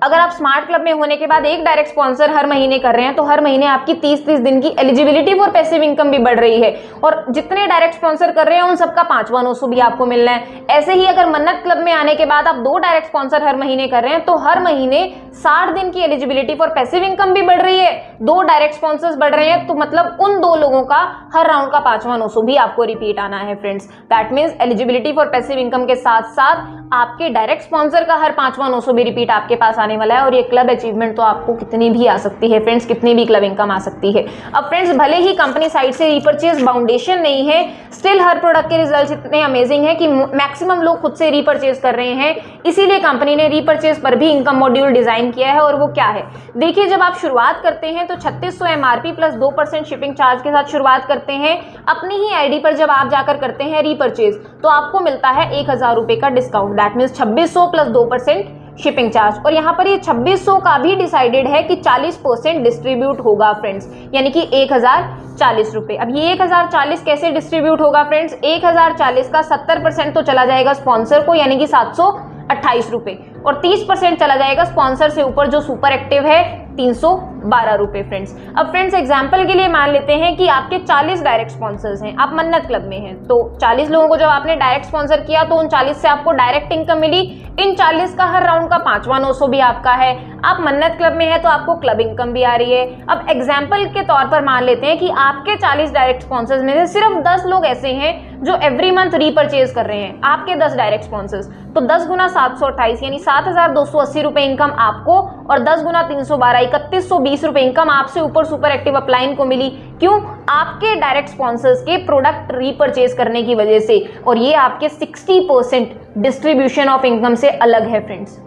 अगर आप स्मार्ट क्लब में होने के बाद 1 डायरेक्ट स्पॉन्सर हर महीने कर रहे हैं तो हर महीने आपकी 30-30 दिन की एलिजिबिलिटी फॉर पैसिव इनकम भी बढ़ रही है और जितने डायरेक्ट स्पॉन्सर कर रहे हैं उन सबका 5,900 भी आपको मिलना है। ऐसे ही अगर मन्नत क्लब में आने के बाद आप 2 डायरेक्ट स्पॉन्सर हर महीने कर रहे हैं तो हर महीने 60 दिन की एलिजिबिलिटी फॉर पैसिव इनकम भी बढ़ रही है, 2 डायरेक्ट स्पॉन्सर्स बढ़ रहे हैं तो मतलब उन 2 लोगों का हर राउंड का 5,900 भी आपको रिपीट आना है friends. That means eligibility for passive income के साथ साथ आपके डायरेक्ट स्पॉन्सर का हर 5,900 भी रिपीट आपके पास आने वाला है और ये क्लब अचीवमेंट तो आपको कितनी भी आ सकती है फ्रेंड्स, कितनी भी क्लब इनकम आ सकती है। अब फ्रेंड्स भले ही कंपनी साइड से रीपर्चेज बाउंडेशन नहीं है, स्टिल हर प्रोडक्ट के रिजल्ट्स इतने अमेजिंग है कि मैक्सिमम लोग खुद से रीपर्चेज कर रहे हैं, इसीलिए कंपनी ने रीपर्चेज पर भी इनकम मॉड्यूल डिजाइन किया है। और वो क्या है देखिए, जब आप शुरुआत करते हैं तो 3600 MRP प्लस 2% शिपिंग चार्ज के साथ शुरुआत करते हैं, अपनी ही आईडी पर जब आप जाकर करते हैं रीपर्चेज तो आपको मिलता है 1,000 रुपये का discount. That means 2600 plus 2% shipping charge. और यहाँ पर ये 2600 का भी डिसाइडेड है कि 40% डिस्ट्रीब्यूट होगा फ्रेंड्स, यानी कि 1,040 रुपये। अब ये 1,040 कैसे डिस्ट्रीब्यूट होगा फ्रेंड्स, 1,040 का 70% तो चला जाएगा स्पॉन्सर को यानी कि 728 रुपये और 30% चला जाएगा स्पॉन्सर से ऊपर जो सुपर एक्टिव है 312 रुपये फ्रेंड्स। अब फ्रेंड्स एग्जाम्पल के लिए मान लेते हैं कि आपके 40 डायरेक्ट स्पॉन्सर्स हैं, आप मन्नत क्लब में हैं, तो 40 लोगों को जब आपने डायरेक्ट स्पॉन्सर किया तो उन 40 से आपको डायरेक्ट इनकम मिली, इन 40 का हर राउंड का 5,900 भी आपका है। आप मन्नत क्लब में है तो आपको क्लब इनकम भी आ रही है। अब एग्जाम्पल के तौर पर मान लेते हैं कि आपके 40 डायरेक्ट स्पॉन्सर्स में से सिर्फ 10 लोग ऐसे हैं जो एवरी मंथ रीपर्चेज कर रहे हैं आपके 10 डायरेक्ट स्पॉन्सर्स, तो 10 गुना 728 यानी 7,280 रुपये इनकम आपको और 10 गुना 312 3120 रुपये इनकम आपसे ऊपर सुपर एक्टिव अपलाइन को मिली। क्यों? आपके डायरेक्ट स्पॉन्सर्स के प्रोडक्ट रीपर्चेज करने की वजह से, और ये आपके 60% डिस्ट्रीब्यूशन ऑफ इनकम से अलग है फ्रेंड्स।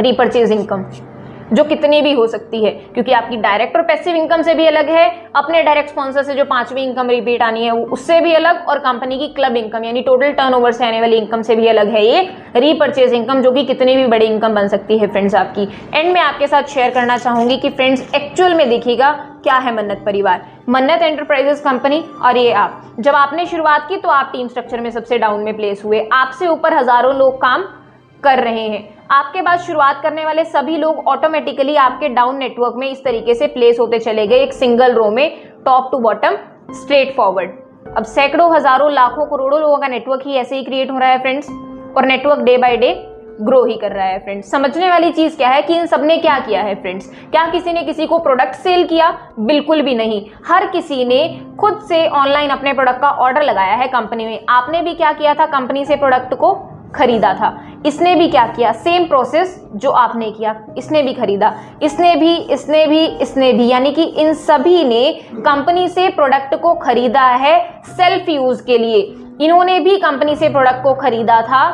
रीपर्चेज इनकम जो कितनी भी हो सकती है क्योंकि आपकी डायरेक्ट और पैसिव इनकम से भी अलग है, अपने डायरेक्ट स्पॉन्सर से जो 5वीं इनकम रिपीट आनी है उससे भी अलग, और कंपनी की क्लब इनकम यानी टोटल टर्नओवर से आने वाली इनकम से भी अलग है ये रीपर्चेज इनकम, जो कि कितनी भी बड़ी इनकम बन सकती है फ्रेंड्स आपकी। एंड मैं आपके साथ शेयर करना चाहूँगी कि फ्रेंड्स एक्चुअल में देखिएगा क्या है मन्नत परिवार, मन्नत एंटरप्राइजेस कंपनी और ये आप। जब आपने शुरुआत की तो आप टीम स्ट्रक्चर में सबसे डाउन में प्लेस हुए, आपसे ऊपर हजारों लोग काम कर रहे हैं, आपके बाद शुरुआत करने वाले सभी लोग ऑटोमेटिकली आपके डाउन नेटवर्क में इस तरीके से प्लेस होते चले गए एक सिंगल रो में, top to bottom straight forward. अब सैकड़ों हजारों लाखों करोड़ों लोगों का नेटवर्क ही ऐसे ही क्रिएट हो रहा है फ्रेंड्स, और network day by day grow ही कर रहा है फ्रेंड्स। समझने वाली चीज क्या है कि इन सबने क्या किया है फ्रेंड्स, क्या किसी ने किसी को प्रोडक्ट सेल किया? बिल्कुल भी नहीं। हर किसी ने खुद से ऑनलाइन अपने प्रोडक्ट का ऑर्डर लगाया है कंपनी में। आपने भी क्या किया था, कंपनी से प्रोडक्ट को खरीदा था। इसने भी क्या किया, सेम प्रोसेस जो आपने किया, इसने भी खरीदा, इसने भी, यानी कि इन सभी ने कंपनी से प्रोडक्ट को खरीदा है सेल्फ यूज के लिए। इन्होंने भी कंपनी से प्रोडक्ट को खरीदा था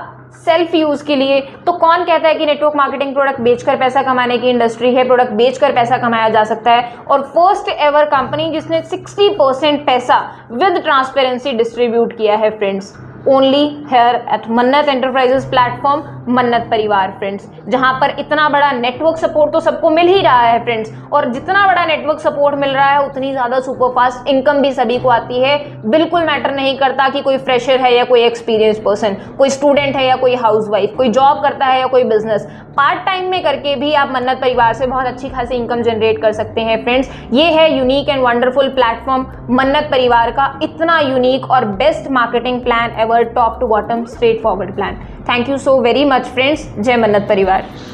सेल्फ यूज के लिए। तो कौन कहता है कि नेटवर्क मार्केटिंग प्रोडक्ट बेचकर पैसा कमाने की इंडस्ट्री है, प्रोडक्ट बेचकर पैसा कमाया जा सकता है। और फर्स्ट एवर कंपनी जिसने 60% पैसा विद ट्रांसपेरेंसी डिस्ट्रीब्यूट किया है friends, only here at Mannat enterprises platform, Mannat परिवार फ्रेंड्स, जहां पर इतना बड़ा नेटवर्क सपोर्ट तो सबको मिल ही रहा है फ्रेंड्स। और जितना बड़ा नेटवर्क सपोर्ट मिल रहा है उतनी ज़्यादा सुपर फास्ट इनकम भी सभी को आती है। बिल्कुल मैटर नहीं करता कि कोई फ्रेशर है या कोई एक्सपीरियंस पर्सन, कोई स्टूडेंट है या कोई हाउसवाइफ, कोई जॉब करता है या कोई बिजनेस, पार्ट टाइम में करके भी आप मन्नत परिवार से बहुत अच्छी खासी इनकम जनरेट कर सकते हैं फ्रेंड्स। ये है unique and wonderful platform Mannat परिवार का, इतना यूनिक और best marketing plan, top to bottom straight forward plan. Thank you so very much friends. जय मन्नत परिवार।